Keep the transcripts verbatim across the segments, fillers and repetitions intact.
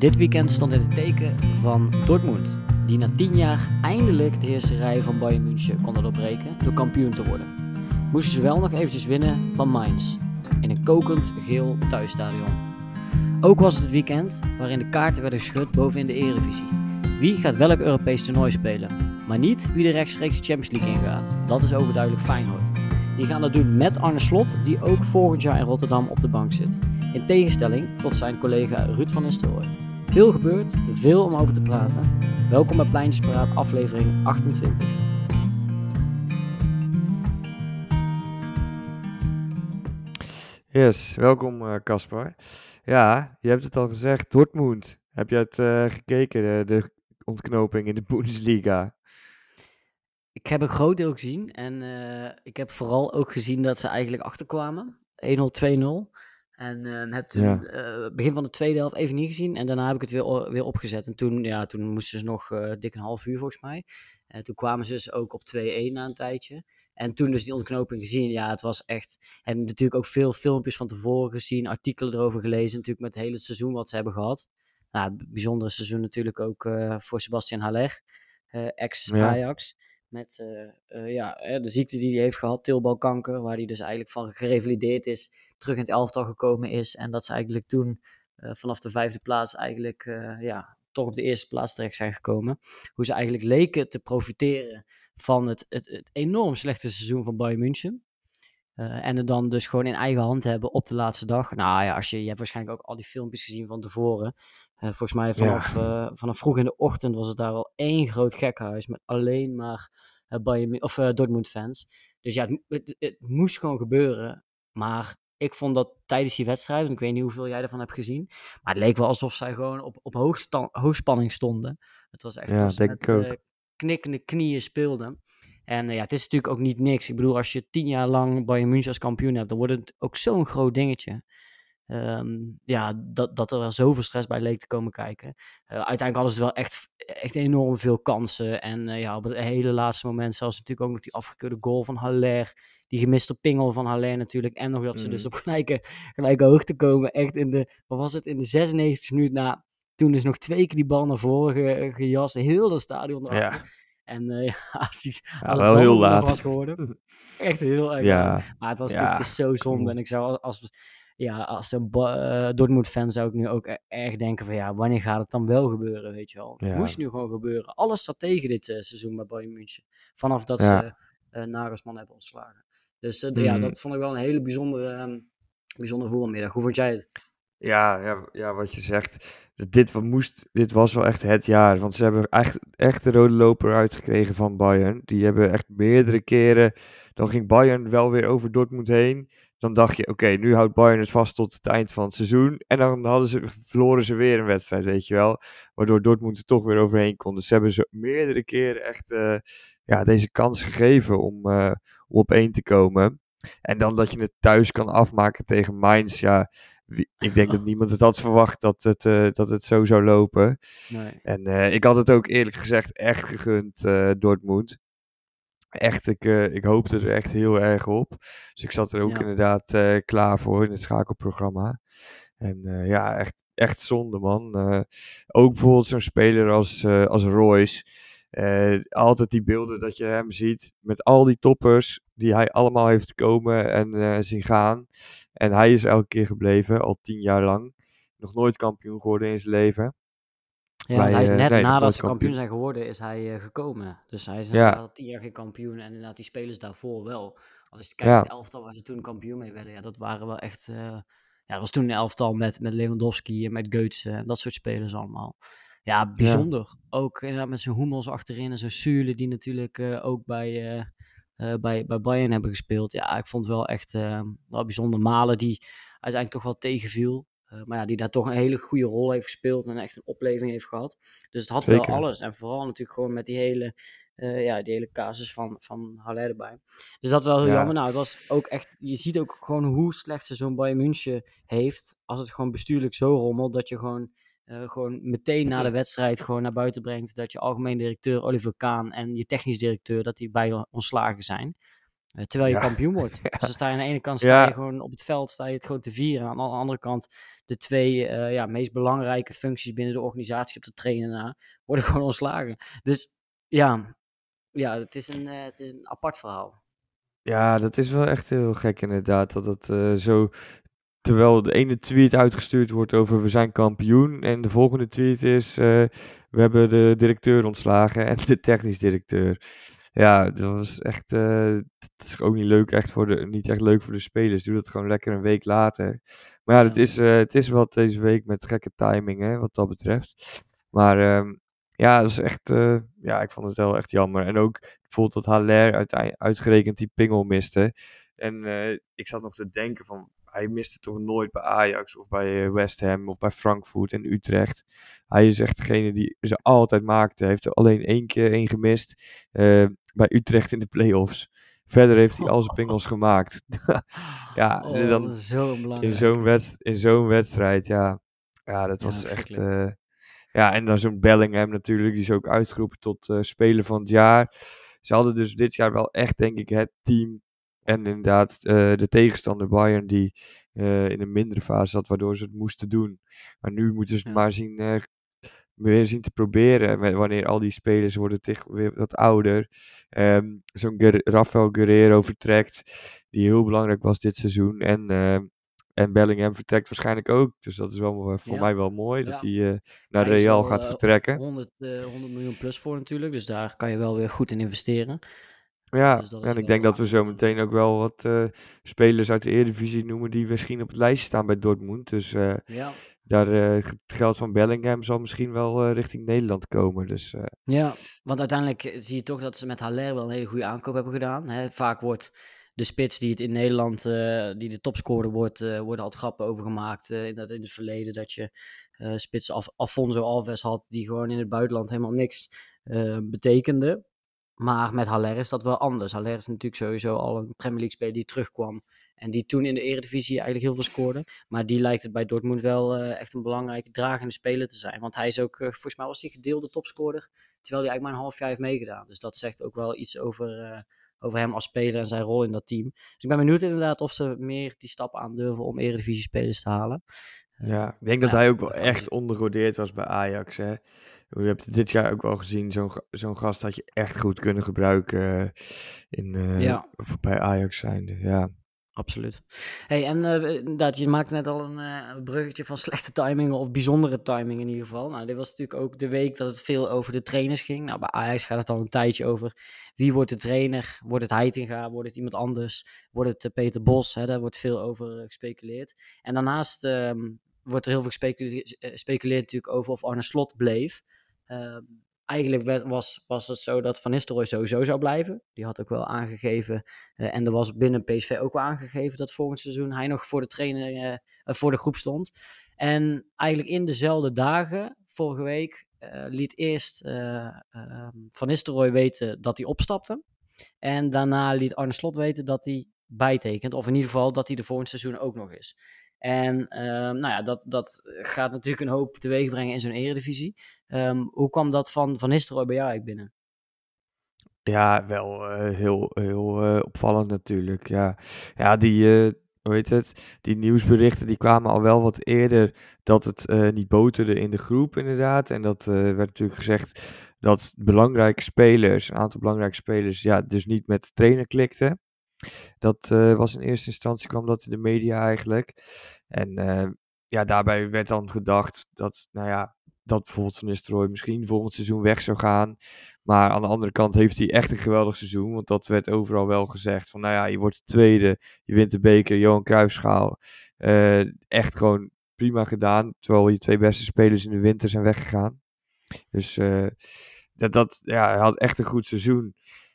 Dit weekend stond in het teken van Dortmund, die na tien jaar eindelijk de heerserij van Bayern München konden doorbreken door kampioen te worden. Moesten ze wel nog eventjes winnen van Mainz, in een kokend geel thuisstadion. Ook was het het weekend waarin de kaarten werden geschud bovenin de Eredivisie. Wie gaat welk Europees toernooi spelen, maar niet wie de rechtstreeks de Champions League ingaat. Dat is overduidelijk Feyenoord. Die gaan dat doen met Arne Slot, die ook volgend jaar in Rotterdam op de bank zit. In tegenstelling tot zijn collega Ruud Van Nistelrooij. Veel gebeurt, veel om over te praten. Welkom bij Pleintjespraat aflevering achtentwintig. Yes, welkom Caspar. Ja, je hebt het al gezegd, Dortmund. Heb je het uh, gekeken, de, de ontknoping in de Bundesliga? Ik heb een groot deel gezien en uh, ik heb vooral ook gezien dat ze eigenlijk achterkwamen. een nul, twee nul. En uh, heb toen het ja. uh, begin van de tweede helft even niet gezien en daarna heb ik het weer, weer opgezet. En toen, ja, toen moesten ze nog uh, dik een half uur volgens mij. En toen kwamen ze dus ook op twee-één na een tijdje. En toen dus die ontknoping gezien, ja, het was echt... En natuurlijk ook veel filmpjes van tevoren gezien, artikelen erover gelezen. Natuurlijk met het hele seizoen wat ze hebben gehad. Nou, bijzondere seizoen natuurlijk ook uh, voor Sebastian Haller, uh, ex-Ajax. Ja. Met uh, uh, ja, de ziekte die hij heeft gehad, teelbalkanker, waar hij dus eigenlijk van gerevalideerd is, terug in het elftal gekomen is. En dat ze eigenlijk toen uh, vanaf de vijfde plaats eigenlijk uh, ja, toch op de eerste plaats terecht zijn gekomen. Hoe ze eigenlijk leken te profiteren van het, het, het enorm slechte seizoen van Bayern München. Uh, en het dan dus gewoon in eigen hand hebben op de laatste dag. Nou ja, als je, je hebt waarschijnlijk ook al die filmpjes gezien van tevoren. Uh, volgens mij vanaf, ja. uh, vanaf vroeg in de ochtend was het daar al één groot gekkenhuis met alleen maar uh, Bayern, of, uh, Dortmund-fans. Dus ja, het, het, het moest gewoon gebeuren. Maar ik vond dat tijdens die wedstrijd, en ik weet niet hoeveel jij ervan hebt gezien, maar het leek wel alsof zij gewoon op, op hoogsta- hoogspanning stonden. Het was echt ja, alsof ze met uh, knikkende knieën speelden. En uh, ja, het is natuurlijk ook niet niks. Ik bedoel, als je tien jaar lang Bayern München als kampioen hebt, dan wordt het ook zo'n groot dingetje. Um, ja, dat, dat er wel zoveel stress bij leek te komen kijken. Uh, uiteindelijk hadden ze wel echt, echt enorm veel kansen. En uh, ja, op het hele laatste moment zelfs natuurlijk ook nog die afgekeurde goal van Haller. Die gemiste pingel van Haller natuurlijk. En nog dat ze mm. dus op gelijke, gelijke hoogte komen. Echt in de, wat was het, in de zesennegentigste minuut na. Toen is nog twee keer die bal naar voren ge, gejast. Heel dat stadion erachter. Ja. En uh, ja, als iets ja, wel heel laat was geworden. Echt heel erg ja. laat. Maar het, was, ja. het is zo zonde. En ik zou als, ja, als een uh, Dortmund-fan zou ik nu ook erg denken van ja, wanneer gaat het dan wel gebeuren, weet je wel. Ja. Het moest nu gewoon gebeuren. Alles staat tegen dit uh, seizoen bij Bayern München. Vanaf dat ja. ze uh, Nagelsman hebben ontslagen. Dus uh, mm. ja, dat vond ik wel een hele bijzondere, um, bijzondere voetbalmiddag. Hoe vond jij het? Ja, ja, ja, wat je zegt, dit, wat moest, dit was wel echt het jaar, want ze hebben echt, echt de rode loper uitgekregen van Bayern. Die hebben echt meerdere keren, dan ging Bayern wel weer over Dortmund heen. Dan dacht je, oké, okay, nu houdt Bayern het vast tot het eind van het seizoen. En dan hadden ze, verloren ze weer een wedstrijd, weet je wel. Waardoor Dortmund er toch weer overheen kon. Dus ze hebben ze meerdere keren echt uh, ja, deze kans gegeven om, uh, om op één te komen. En dan dat je het thuis kan afmaken tegen Mainz, ja... Ik denk dat niemand het had verwacht dat het, uh, dat het zo zou lopen. Nee. En uh, ik had het ook eerlijk gezegd echt gegund, uh, Dortmund. Echt, ik, uh, ik hoopte er echt heel erg op. Dus ik zat er ook ja. inderdaad uh, klaar voor in het schakelprogramma. En uh, ja, echt, echt zonde, man. Uh, ook bijvoorbeeld zo'n speler als, uh, als Royce. Uh, altijd die beelden dat je hem ziet met al die toppers die hij allemaal heeft komen en uh, zien gaan. En hij is elke keer gebleven, al tien jaar lang. Nog nooit kampioen geworden in zijn leven. Ja, Bij, want hij is net nee, nadat ze kampioen. kampioen zijn geworden, is hij uh, gekomen. Dus hij is ja. al tien jaar geen kampioen en inderdaad die spelers daarvoor wel. Als je kijkt ja. het elftal waar ze toen kampioen mee werden, ja, dat waren wel echt... Uh, ja, dat was toen een elftal met, met Lewandowski en met Götze en dat soort spelers allemaal. Ja, bijzonder. Ja. Ook inderdaad met zijn Hummels achterin en zijn Süle die natuurlijk uh, ook bij, uh, uh, bij, bij Bayern hebben gespeeld. Ja, ik vond het wel echt uh, wel bijzonder. Malen die uiteindelijk toch wel tegenviel. Uh, maar ja, die daar toch een hele goede rol heeft gespeeld en echt een opleving heeft gehad. Dus het had Zeker. wel alles. En vooral natuurlijk gewoon met die hele, uh, ja, die hele casus van, van Haller erbij. Dus dat was wel heel ja. jammer. Nou, het was ook echt, je ziet ook gewoon hoe slecht ze zo'n Bayern München heeft. Als het gewoon bestuurlijk zo rommelt dat je gewoon... Uh, gewoon meteen na de wedstrijd gewoon naar buiten brengt dat je algemeen directeur Oliver Kahn en je technisch directeur, dat die beide ontslagen zijn. Terwijl je ja. kampioen wordt. Ja. Dus dan sta je aan de ene kant sta je ja. gewoon op het veld, sta je het gewoon te vieren. En aan de andere kant de twee uh, ja, meest belangrijke functies binnen de organisatie op de trainen na, worden gewoon ontslagen. Dus ja, ja het, is een, uh, het is een apart verhaal. Ja, dat is wel echt heel gek inderdaad. Dat het uh, zo... Terwijl de ene tweet uitgestuurd wordt over we zijn kampioen. En de volgende tweet is uh, we hebben de directeur ontslagen en de technisch directeur. Ja, dat was echt. Uh, dat is ook niet leuk, echt voor de, niet echt leuk voor de spelers. Doe dat gewoon lekker een week later. Maar ja, het is, uh, het is wat deze week met gekke timing, hè, wat dat betreft. Maar uh, ja, dat is echt. Uh, ja, ik vond het wel echt jammer. En ook bijvoorbeeld dat Haller uite- uitgerekend die pingel miste. En uh, ik zat nog te denken van. Hij miste toch nooit bij Ajax of bij West Ham of bij Frankfurt en Utrecht. Hij is echt degene die ze altijd maakte. Hij heeft er alleen één keer één gemist uh, bij Utrecht in de play-offs. Verder heeft hij al zijn pingels gemaakt. ja, oh, dan dat is zo belangrijk. In zo'n, wedst- in zo'n wedstrijd, ja. Ja, dat was ja, echt... Uh, ja, en dan zo'n Bellingham natuurlijk. Die is ook uitgeroepen tot uh, speler van het jaar. Ze hadden dus dit jaar wel echt, denk ik, het team... En inderdaad uh, de tegenstander Bayern die uh, in een mindere fase zat, waardoor ze het moesten doen. Maar nu moeten ze het ja. maar zien, uh, weer zien te proberen. Wanneer al die spelers worden tig, weer wat ouder. Um, zo'n Ger- Rafael Guerrero vertrekt, die heel belangrijk was dit seizoen. En, uh, en Bellingham vertrekt waarschijnlijk ook. Dus dat is wel, uh, voor ja. mij wel mooi, ja. dat hij uh, naar Real wel, gaat uh, vertrekken. honderd, uh, honderd miljoen plus voor natuurlijk, dus daar kan je wel weer goed in investeren. Ja, dus en ik denk waar. dat we zo meteen ook wel wat uh, spelers uit de Eredivisie noemen die misschien op het lijstje staan bij Dortmund. Dus uh, ja. daar, uh, het geld van Bellingham zal misschien wel uh, richting Nederland komen. Dus, uh, ja, want uiteindelijk zie je toch dat ze met Haller wel een hele goede aankoop hebben gedaan. Hè, vaak wordt de spits die het in Nederland, uh, die de topscorer wordt, uh, worden al grappen over gemaakt. Uh, in, dat, in het verleden dat je uh, spits Af- Alfonso Alvarez had die gewoon in het buitenland helemaal niks uh, betekende. Maar met Haller is dat wel anders. Haller is natuurlijk sowieso al een Premier League speler die terugkwam. En die toen in de Eredivisie eigenlijk heel veel scoorde. Maar die lijkt het bij Dortmund wel uh, echt een belangrijke dragende speler te zijn. Want hij is ook, uh, volgens mij was hij gedeelde topscorer. Terwijl hij eigenlijk maar een half jaar heeft meegedaan. Dus dat zegt ook wel iets over, uh, over hem als speler en zijn rol in dat team. Dus ik ben benieuwd inderdaad of ze meer die stap aandurven om Eredivisie spelers te halen. Ja, ik denk uh, dat ja, hij ook wel echt ondergewaardeerd was bij Ajax, hè. We hebben dit jaar ook wel gezien, zo'n, zo'n gast had je echt goed kunnen gebruiken in, uh, ja. bij Ajax zijnde. Ja, absoluut. Hey, en uh, inderdaad, je maakte net al een uh, bruggetje van slechte timingen of bijzondere timing in ieder geval. Nou, dit was natuurlijk ook de week dat het veel over de trainers ging. Nou, bij Ajax gaat het al een tijdje over wie wordt de trainer? Wordt het Heitinga? Wordt het iemand anders? Wordt het uh, Peter Bos? Hè? Daar wordt veel over gespeculeerd. En daarnaast uh, wordt er heel veel gespeculeerd uh, natuurlijk over of Arne Slot bleef. Uh, eigenlijk was, was het zo dat Van Nistelrooij sowieso zou blijven. Die had ook wel aangegeven, uh, en er was binnen P S V ook wel aangegeven dat volgend seizoen hij nog voor de trainer, uh, uh, voor de groep stond. En eigenlijk in dezelfde dagen, vorige week, uh, liet eerst uh, uh, Van Nistelrooij weten dat hij opstapte. En daarna liet Arne Slot weten dat hij bijtekent, of in ieder geval dat hij er volgend seizoen ook nog is. En uh, nou ja, dat, dat gaat natuurlijk een hoop teweeg brengen in zo'n Eredivisie. Um, hoe kwam dat van Van Nistelrooij bij jou eigenlijk binnen? Ja, wel uh, heel, heel uh, opvallend natuurlijk. Ja, ja die, uh, hoe heet het? Die nieuwsberichten die kwamen al wel wat eerder dat het uh, niet boterde in de groep inderdaad. En dat uh, werd natuurlijk gezegd dat belangrijke spelers, een aantal belangrijke spelers, ja, dus niet met de trainer klikten. Dat uh, was in eerste instantie kwam dat in de media eigenlijk. En uh, ja, daarbij werd dan gedacht dat, nou ja, dat bijvoorbeeld Van Nistelrooij misschien volgend seizoen weg zou gaan. Maar aan de andere kant heeft hij echt een geweldig seizoen. Want dat werd overal wel gezegd. Van nou ja, je wordt de tweede. Je wint de beker, Johan Cruijffschaal. Uh, echt gewoon prima gedaan. Terwijl je twee beste spelers in de winter zijn weggegaan. Dus uh, dat, dat, ja, hij had echt een goed seizoen.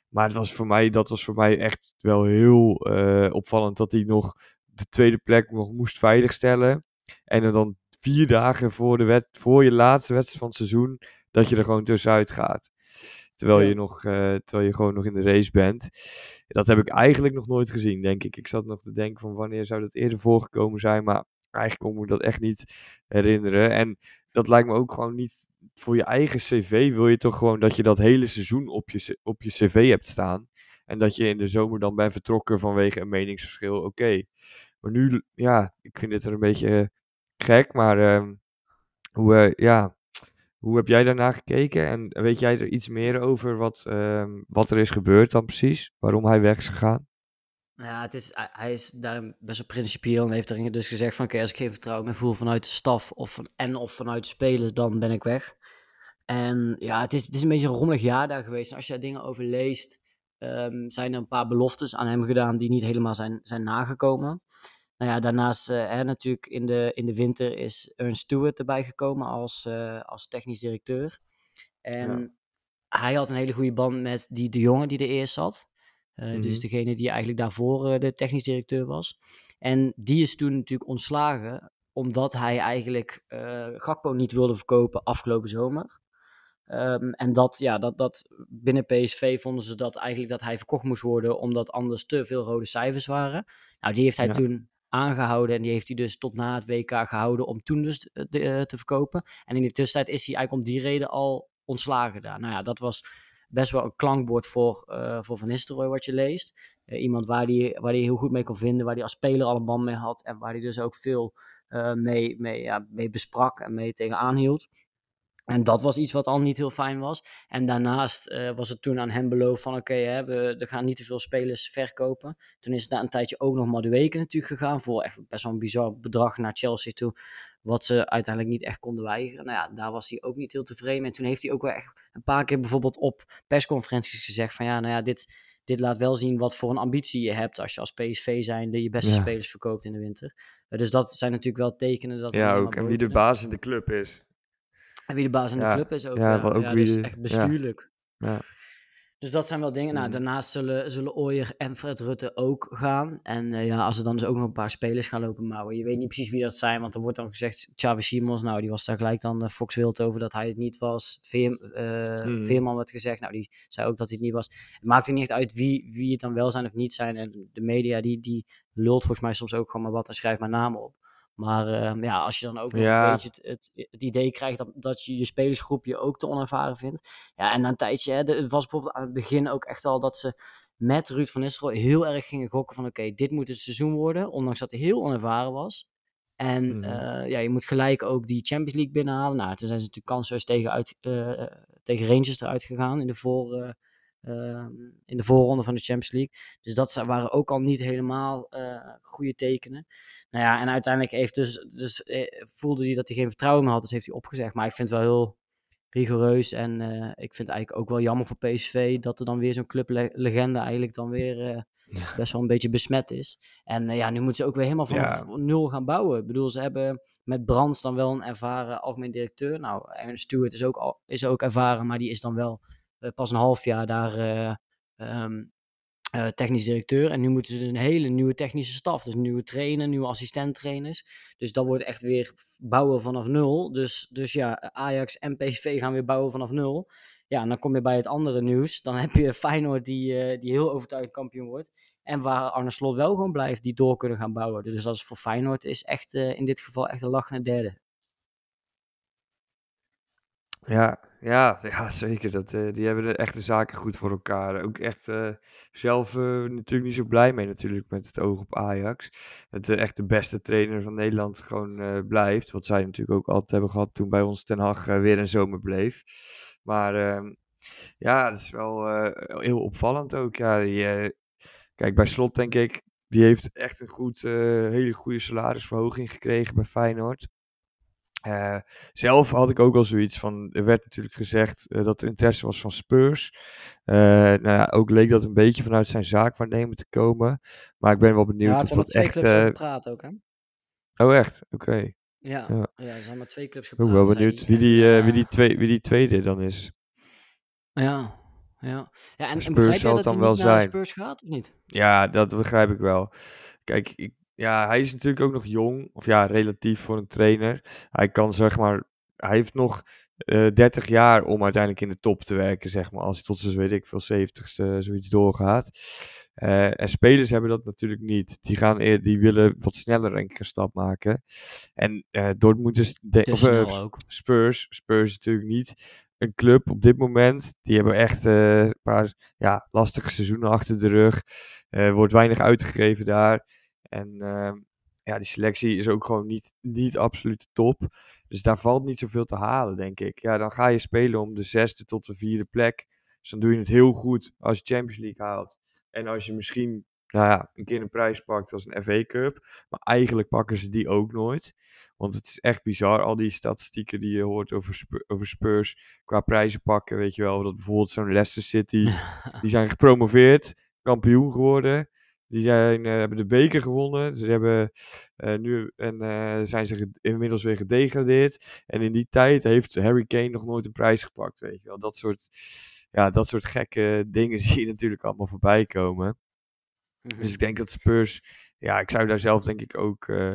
Maar het was voor mij, dat was voor mij echt wel heel uh, opvallend. Dat hij nog de tweede plek nog moest veiligstellen. En er dan vier dagen voor, de wet, voor je laatste wedstrijd van het seizoen, dat je er gewoon tussenuit gaat. Terwijl, ja. je nog, uh, terwijl je gewoon nog in de race bent. Dat heb ik eigenlijk nog nooit gezien, denk ik. Ik zat nog te denken van wanneer zou dat eerder voorgekomen zijn, maar eigenlijk kon ik me dat echt niet herinneren. En dat lijkt me ook gewoon niet, voor je eigen cv wil je toch gewoon dat je dat hele seizoen op je, op je cv hebt staan. En dat je in de zomer dan bent vertrokken vanwege een meningsverschil. Oké. Okay. Maar nu, ja, ik vind dit er een beetje gek. Maar uh, hoe, uh, ja, hoe heb jij daarna gekeken? En weet jij er iets meer over wat, uh, wat er is gebeurd dan precies? Waarom hij weg is gegaan? Ja, het is, hij is daar best wel principieel en heeft er dus gezegd van... oké, okay, als ik geen vertrouwen meer voel vanuit de staf of van, en of vanuit spelers, dan ben ik weg. En ja, het is, het is een beetje een rommelig jaar daar geweest. En als je daar dingen over leest, um, zijn er een paar beloftes aan hem gedaan... die niet helemaal zijn, zijn nagekomen. Nou ja, daarnaast uh, hè, natuurlijk in de, in de winter is Ernst Stewart erbij gekomen als, uh, als technisch directeur. En ja. Hij had een hele goede band met die de jongen die er eerst zat... Uh, mm-hmm. Dus degene die eigenlijk daarvoor uh, de technisch directeur was. En die is toen natuurlijk ontslagen, omdat hij eigenlijk uh, Gakpo niet wilde verkopen afgelopen zomer. Um, en dat, ja, dat, dat binnen P S V vonden ze dat eigenlijk dat hij verkocht moest worden, omdat anders te veel rode cijfers waren. Nou, die heeft hij ja. toen aangehouden en die heeft hij dus tot na het W K gehouden om toen dus de, de, uh, te verkopen. En in de tussentijd is hij eigenlijk om die reden al ontslagen daar. Nou ja, dat was... best wel een klankbord voor, uh, voor Van Nistelrooij wat je leest. Uh, iemand waar die, waar die heel goed mee kon vinden, waar die als speler al een band mee had en waar die dus ook veel uh, mee, mee, ja, mee besprak en mee tegenaan hield. En dat was iets wat al niet heel fijn was. En daarnaast uh, was het toen aan hem beloofd van oké, okay, we, we gaan niet te veel spelers verkopen. Toen is het na een tijdje ook nog maar de weken natuurlijk gegaan voor echt best wel een bizar bedrag naar Chelsea toe. Wat ze uiteindelijk niet echt konden weigeren. Nou ja, daar was hij ook niet heel tevreden. En toen heeft hij ook wel echt een paar keer bijvoorbeeld op persconferenties gezegd van ja, nou ja, dit, dit laat wel zien wat voor een ambitie je hebt als je als P S V zijnde je beste ja. spelers verkoopt in de winter. Dus dat zijn natuurlijk wel tekenen. Dat ja, ook. En wie de baas in de club is. En wie de baas in ja. de club is ook. Ja, ja, ook ja, dus echt bestuurlijk. Ja. Ja. Dus dat zijn wel dingen. Nou, daarnaast zullen, zullen Ooyer en Fred Rutte ook gaan. En uh, ja, als er dan dus ook nog een paar spelers gaan lopen mouwen. Je weet niet precies wie dat zijn, want er wordt dan gezegd... Xavi Simons, nou, die was daar gelijk dan uh, Fox Wild over dat hij het niet was. Veer, uh, mm. Veerman werd gezegd, nou, die zei ook dat hij het niet was. Het maakt er niet echt uit wie, wie het dan wel zijn of niet zijn. En de media, die, die lult volgens mij soms ook gewoon maar wat en schrijft maar namen op. Maar uh, ja, als je dan ook ja. een beetje het, het, het idee krijgt dat, dat je je spelersgroep je ook te onervaren vindt. Ja, en na een tijdje, hè, de, het was bijvoorbeeld aan het begin ook echt al dat ze met Ruud van Nistelrooij heel erg gingen gokken van oké, okay, dit moet het seizoen worden, ondanks dat hij heel onervaren was. En mm. uh, ja, je moet gelijk ook die Champions League binnenhalen. Nou, toen zijn ze natuurlijk kansloos tegen, uit, uh, tegen Rangers eruit gegaan in de, voor, uh, uh, in de voorronde van de Champions League. Dus dat waren ook al niet helemaal uh, goede tekenen. Nou ja, en uiteindelijk heeft dus, dus voelde hij dat hij geen vertrouwen meer had, dus heeft hij opgezegd. Maar ik vind het wel heel rigoureus en uh, ik vind het eigenlijk ook wel jammer voor P S V dat er dan weer zo'n clublegende eigenlijk dan weer uh, ja. best wel een beetje besmet is. En uh, ja, nu moeten ze ook weer helemaal van ja. nul gaan bouwen. Ik bedoel, ze hebben met Brands dan wel een ervaren algemeen directeur. Nou, en Stewart is ook, al, is ook ervaren, maar die is dan wel uh, pas een half jaar daar... Uh, um, Uh, technisch directeur. En nu moeten ze dus een hele nieuwe technische staf. Dus nieuwe trainer, nieuwe assistent-trainers. Dus dat wordt echt weer bouwen vanaf nul. Dus, dus ja, Ajax en P S V gaan weer bouwen vanaf nul. Ja, en dan kom je bij het andere nieuws. Dan heb je Feyenoord die, uh, die heel overtuigend kampioen wordt. En waar Arne Slot wel gewoon blijft, die door kunnen gaan bouwen. Dus dat is voor Feyenoord is echt uh, in dit geval echt een lachende derde. Ja, ja, ja, zeker. Dat, uh, die hebben de echte zaken goed voor elkaar. Ook echt uh, zelf uh, natuurlijk niet zo blij mee natuurlijk met het oog op Ajax. Dat uh, echt de beste trainer van Nederland gewoon uh, blijft. Wat zij natuurlijk ook altijd hebben gehad toen bij ons Ten Hag uh, weer een zomer bleef. Maar uh, ja, dat is wel uh, heel opvallend ook. Ja, die, uh, kijk, bij Slot denk ik, die heeft echt een goed, uh, hele goede salarisverhoging gekregen bij Feyenoord. Uh, zelf had ik ook al zoiets van, er werd natuurlijk gezegd uh, dat er interesse was van Spurs. Uh, nou ja, ook leek dat een beetje vanuit zijn zaakwaarnemer te komen. Maar ik ben wel benieuwd ja, of dat echt... Ja, het zijn maar twee clubs uh... gepraat ook, hè? Oh, echt? Oké. Okay. Ja, ja. ja, er zijn maar twee clubs gepraat. Ik ben wel benieuwd wie die, uh, wie, die twee, wie die tweede dan is. Ja... Ja. Ja, en, Spurs en begrijp jij dat dan hij wel naar Spurs gaat, of niet? Ja, dat begrijp ik wel. Kijk, ik... Ja, hij is natuurlijk ook nog jong. Of ja, relatief voor een trainer. Hij kan zeg maar... Hij heeft nog uh, dertig jaar om uiteindelijk in de top te werken, zeg maar. Als hij tot zijn, weet ik veel, zeventigste zoiets doorgaat. Uh, en spelers hebben dat natuurlijk niet. Die, gaan eer, die willen wat sneller een keer stap maken. En uh, Dortmund is... De, of, uh, ook. Spurs. Spurs natuurlijk niet een club op dit moment. Die hebben echt uh, een paar ja, lastige seizoenen achter de rug. Er uh, wordt weinig uitgegeven daar. En... Uh, Ja, die selectie is ook gewoon niet, niet absoluut top. Dus daar valt niet zoveel te halen, denk ik. Ja, dan ga je spelen om de zesde tot de vierde plek. Dus dan doe je het heel goed als je Champions League haalt. En als je misschien nou ja, een keer een prijs pakt als een F A Cup. Maar eigenlijk pakken ze die ook nooit. Want het is echt bizar, al die statistieken die je hoort over, Sp- over Spurs. Qua prijzen pakken, weet je wel. Dat bijvoorbeeld zo'n Leicester City, die zijn gepromoveerd, kampioen geworden. Die zijn, uh, hebben de beker gewonnen. Ze hebben, uh, nu, en, uh, zijn ze ged- inmiddels weer gedegradeerd. En in die tijd heeft Harry Kane nog nooit een prijs gepakt. Weet je wel. Dat soort, ja, dat soort gekke dingen zie je natuurlijk allemaal voorbij komen. Mm-hmm. Dus ik denk dat Spurs... Ja, ik zou daar zelf denk ik ook... Uh,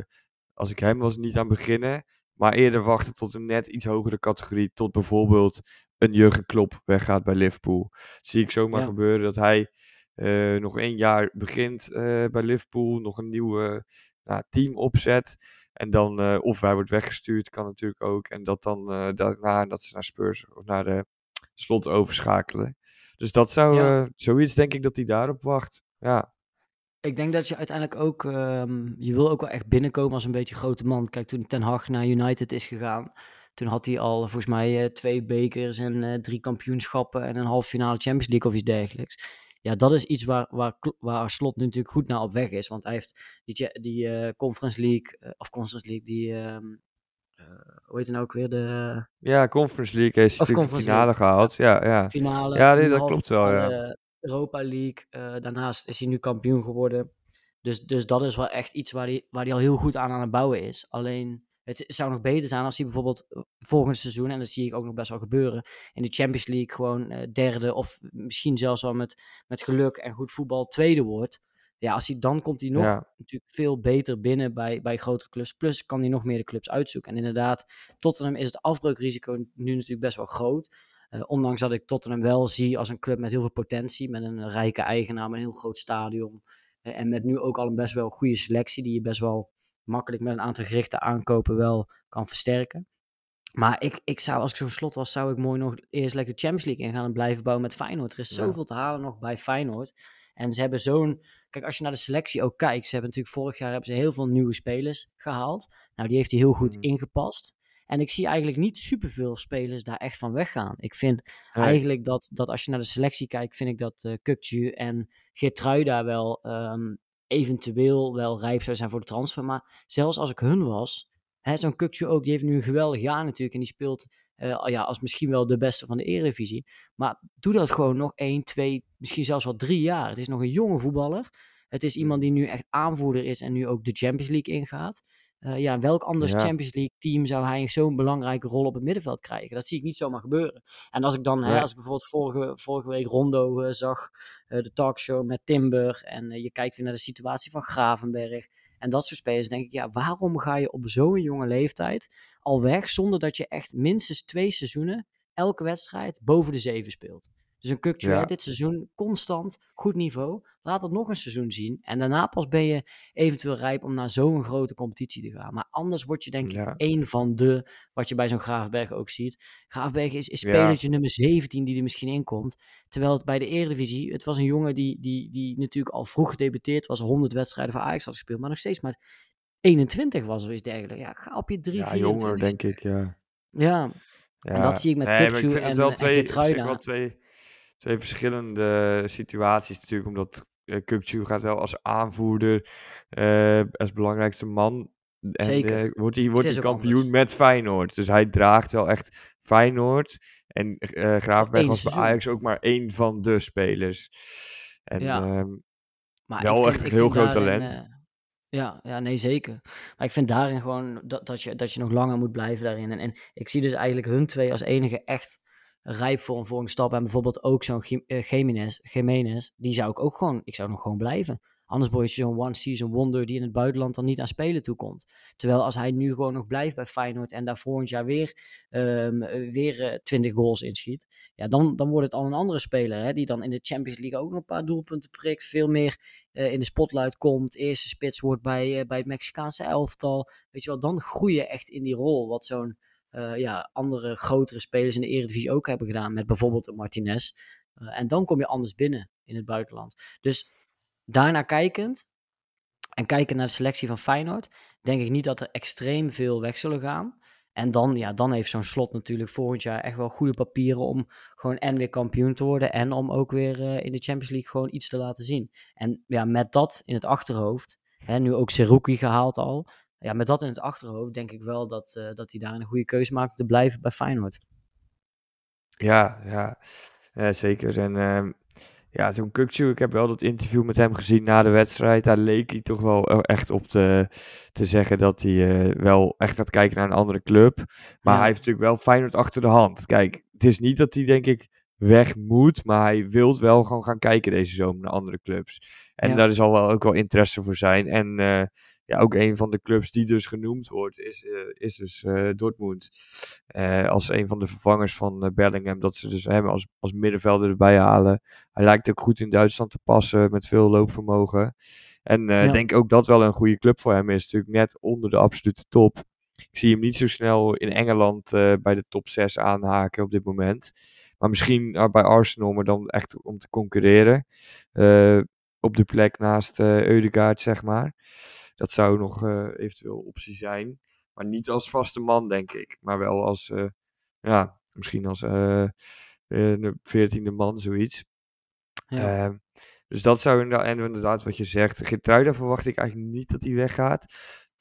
als ik hem was, niet aan beginnen. Maar eerder wachten tot een net iets hogere categorie. Tot bijvoorbeeld een Jurgen Klopp weggaat bij Liverpool. Zie ik zomaar ja. gebeuren dat hij... Uh, nog één jaar begint uh, bij Liverpool, nog een nieuw uh, nou, team opzet. En dan, uh, of hij wordt weggestuurd, kan natuurlijk ook. En dat dan uh, daarna, dat ze naar Spurs of naar de Slot overschakelen. Dus dat zou, ja. uh, zoiets denk ik dat hij daarop wacht. Ja. Ik denk dat je uiteindelijk ook, um, je wil ook wel echt binnenkomen als een beetje grote man. Kijk, toen Ten Hag naar United is gegaan, toen had hij al volgens mij uh, twee bekers en uh, drie kampioenschappen en een halve finale Champions League of iets dergelijks. Ja, dat is iets waar, waar, waar Slot nu natuurlijk goed naar op weg is. Want hij heeft die, die uh, Conference League, uh, of Conference League, die, uh, uh, hoe heet het nou ook weer? De, uh, ja, Conference League heeft hij de finale gehaald. Ja, ja. Finale, ja dit, dat klopt wel, ja. De Europa League, uh, daarnaast is hij nu kampioen geworden. Dus, dus dat is wel echt iets waar hij, waar hij al heel goed aan aan het bouwen is. Alleen... Het zou nog beter zijn als hij bijvoorbeeld volgend seizoen, en dat zie ik ook nog best wel gebeuren, in de Champions League gewoon derde of misschien zelfs wel met, met geluk en goed voetbal tweede wordt. Ja, als hij, dan komt hij nog ja. natuurlijk veel beter binnen bij, bij grotere clubs. Plus kan hij nog meer de clubs uitzoeken. En inderdaad, Tottenham is het afbreukrisico nu natuurlijk best wel groot. Uh, ondanks dat ik Tottenham wel zie als een club met heel veel potentie, met een rijke eigenaar, met een heel groot stadion. Uh, en met nu ook al een best wel goede selectie die je best wel... makkelijk met een aantal gerichte aankopen wel kan versterken. Maar ik, ik zou, als ik zo'n Slot was, zou ik mooi nog eerst lekker de Champions League ingaan en blijven bouwen met Feyenoord. Er is ja. zoveel te halen nog bij Feyenoord. En ze hebben zo'n... Kijk, als je naar de selectie ook kijkt, ze hebben natuurlijk vorig jaar hebben ze heel veel nieuwe spelers gehaald. Nou, die heeft hij heel goed mm. ingepast. En ik zie eigenlijk niet superveel spelers daar echt van weggaan. Ik vind nee. eigenlijk dat, dat als je naar de selectie kijkt, vind ik dat uh, Kökçü en Geertruida wel... Um, eventueel wel rijp zou zijn voor de transfer. Maar zelfs als ik hun was... Hè, zo'n Kökçü ook, die heeft nu een geweldig jaar natuurlijk... en die speelt uh, ja, als misschien wel de beste van de Eredivisie. Maar doe dat gewoon nog één, twee, misschien zelfs wel drie jaar. Het is nog een jonge voetballer. Het is iemand die nu echt aanvoerder is... en nu ook de Champions League ingaat. Uh, ja, welk anders ja. Champions League team zou hij zo'n belangrijke rol op het middenveld krijgen? Dat zie ik niet zomaar gebeuren. En als ik dan, ja. hè, als ik bijvoorbeeld vorige, vorige week Rondo uh, zag, uh, de talkshow met Timber, en uh, je kijkt weer naar de situatie van Gravenberch, en dat soort spelers, denk ik, ja, waarom ga je op zo'n jonge leeftijd al weg, zonder dat je echt minstens twee seizoenen, elke wedstrijd, boven de zeven speelt? Dus een Kökçü, ja. dit seizoen constant, goed niveau. Laat dat nog een seizoen zien. En daarna pas ben je eventueel rijp om naar zo'n grote competitie te gaan. Maar anders word je denk ik ja. één van de, wat je bij zo'n Graafberg ook ziet. Graafberg is, is spelertje ja. nummer zeventien die er misschien inkomt. Terwijl het bij de Eredivisie, het was een jongen die, die, die natuurlijk al vroeg gedebuteerd was. honderd wedstrijden voor Ajax had gespeeld, maar nog steeds maar eenentwintig was of iets dergelijks. Ja, ga op je drie, ja, vierentwintig. Jonger denk ik, ja. Ja, ja. En dat zie ik met nee, Kökçü en Geertruida. Twee verschillende situaties natuurlijk, omdat uh, Kökçü gaat wel als aanvoerder, uh, als belangrijkste man. En, Zeker. Uh, wordt hij wordt die kampioen anders. Met Feyenoord. Dus hij draagt wel echt Feyenoord. En uh, Graafberg was bij Ajax ook maar één van de spelers. En ja. um, maar wel vind, echt een heel groot talent. Een, uh... Ja, ja, nee, zeker. Maar ik vind daarin gewoon dat, dat, je, dat je nog langer moet blijven daarin. En, en ik zie dus eigenlijk hun twee als enige echt... rijp voor een volgende stap. En bijvoorbeeld ook zo'n Giménez, Giménez, die zou ik ook gewoon, ik zou nog gewoon blijven. Anders word je zo'n one-season wonder die in het buitenland dan niet aan spelen toekomt. Terwijl als hij nu gewoon nog blijft bij Feyenoord en daar volgend jaar weer, um, weer uh, twintig goals inschiet, ja, dan, dan wordt het al een andere speler, hè, die dan in de Champions League ook nog een paar doelpunten prikt, veel meer uh, in de spotlight komt, eerste spits wordt bij, uh, bij het Mexicaanse elftal. Weet je wel, dan groei je echt in die rol, wat zo'n uh, ja, andere grotere spelers in de Eredivisie ook hebben gedaan, met bijvoorbeeld een Martinez. Uh, en dan kom je anders binnen in het buitenland. Dus daarna kijkend en kijken naar de selectie van Feyenoord, denk ik niet dat er extreem veel weg zullen gaan. En dan, ja, dan heeft zo'n Slot natuurlijk volgend jaar echt wel goede papieren om gewoon en weer kampioen te worden en om ook weer uh, in de Champions League gewoon iets te laten zien. En ja, met dat in het achterhoofd, hè, nu ook Serouki gehaald al, ja, met dat in het achterhoofd denk ik wel dat, uh, dat hij daar een goede keuze maakt te blijven bij Feyenoord. Ja, ja, ja zeker. En Uh... ja, zo'n Kökçü, ik heb wel dat interview met hem gezien na de wedstrijd. Daar leek hij toch wel echt op te, te zeggen dat hij uh, wel echt gaat kijken naar een andere club. Maar ja, hij heeft natuurlijk wel Feyenoord achter de hand. Kijk, het is niet dat hij denk ik weg moet, maar hij wil wel gewoon gaan kijken deze zomer naar andere clubs. En ja, daar zal wel ook wel interesse voor zijn. En uh, ja, ook een van de clubs die dus genoemd wordt is, uh, is dus uh, Dortmund. Uh, als een van de vervangers van uh, Bellingham. Dat ze dus hem als, als middenvelder erbij halen. Hij lijkt ook goed in Duitsland te passen. Met veel loopvermogen. En ik uh, ja. denk ook dat wel een goede club voor hem is. Natuurlijk net onder de absolute top. Ik zie hem niet zo snel in Engeland uh, bij de top zes aanhaken op dit moment. Maar misschien uh, bij Arsenal. Maar dan echt om te concurreren. Uh, op de plek naast uh, Ødegaard, zeg maar. Dat zou nog uh, eventueel optie zijn. Maar niet als vaste man, denk ik. Maar wel als, uh, ja, misschien als uh, uh, veertiende man, zoiets. Ja. Uh, dus dat zou inderdaad, en inderdaad wat je zegt. Geertruida verwacht ik eigenlijk niet dat hij weggaat.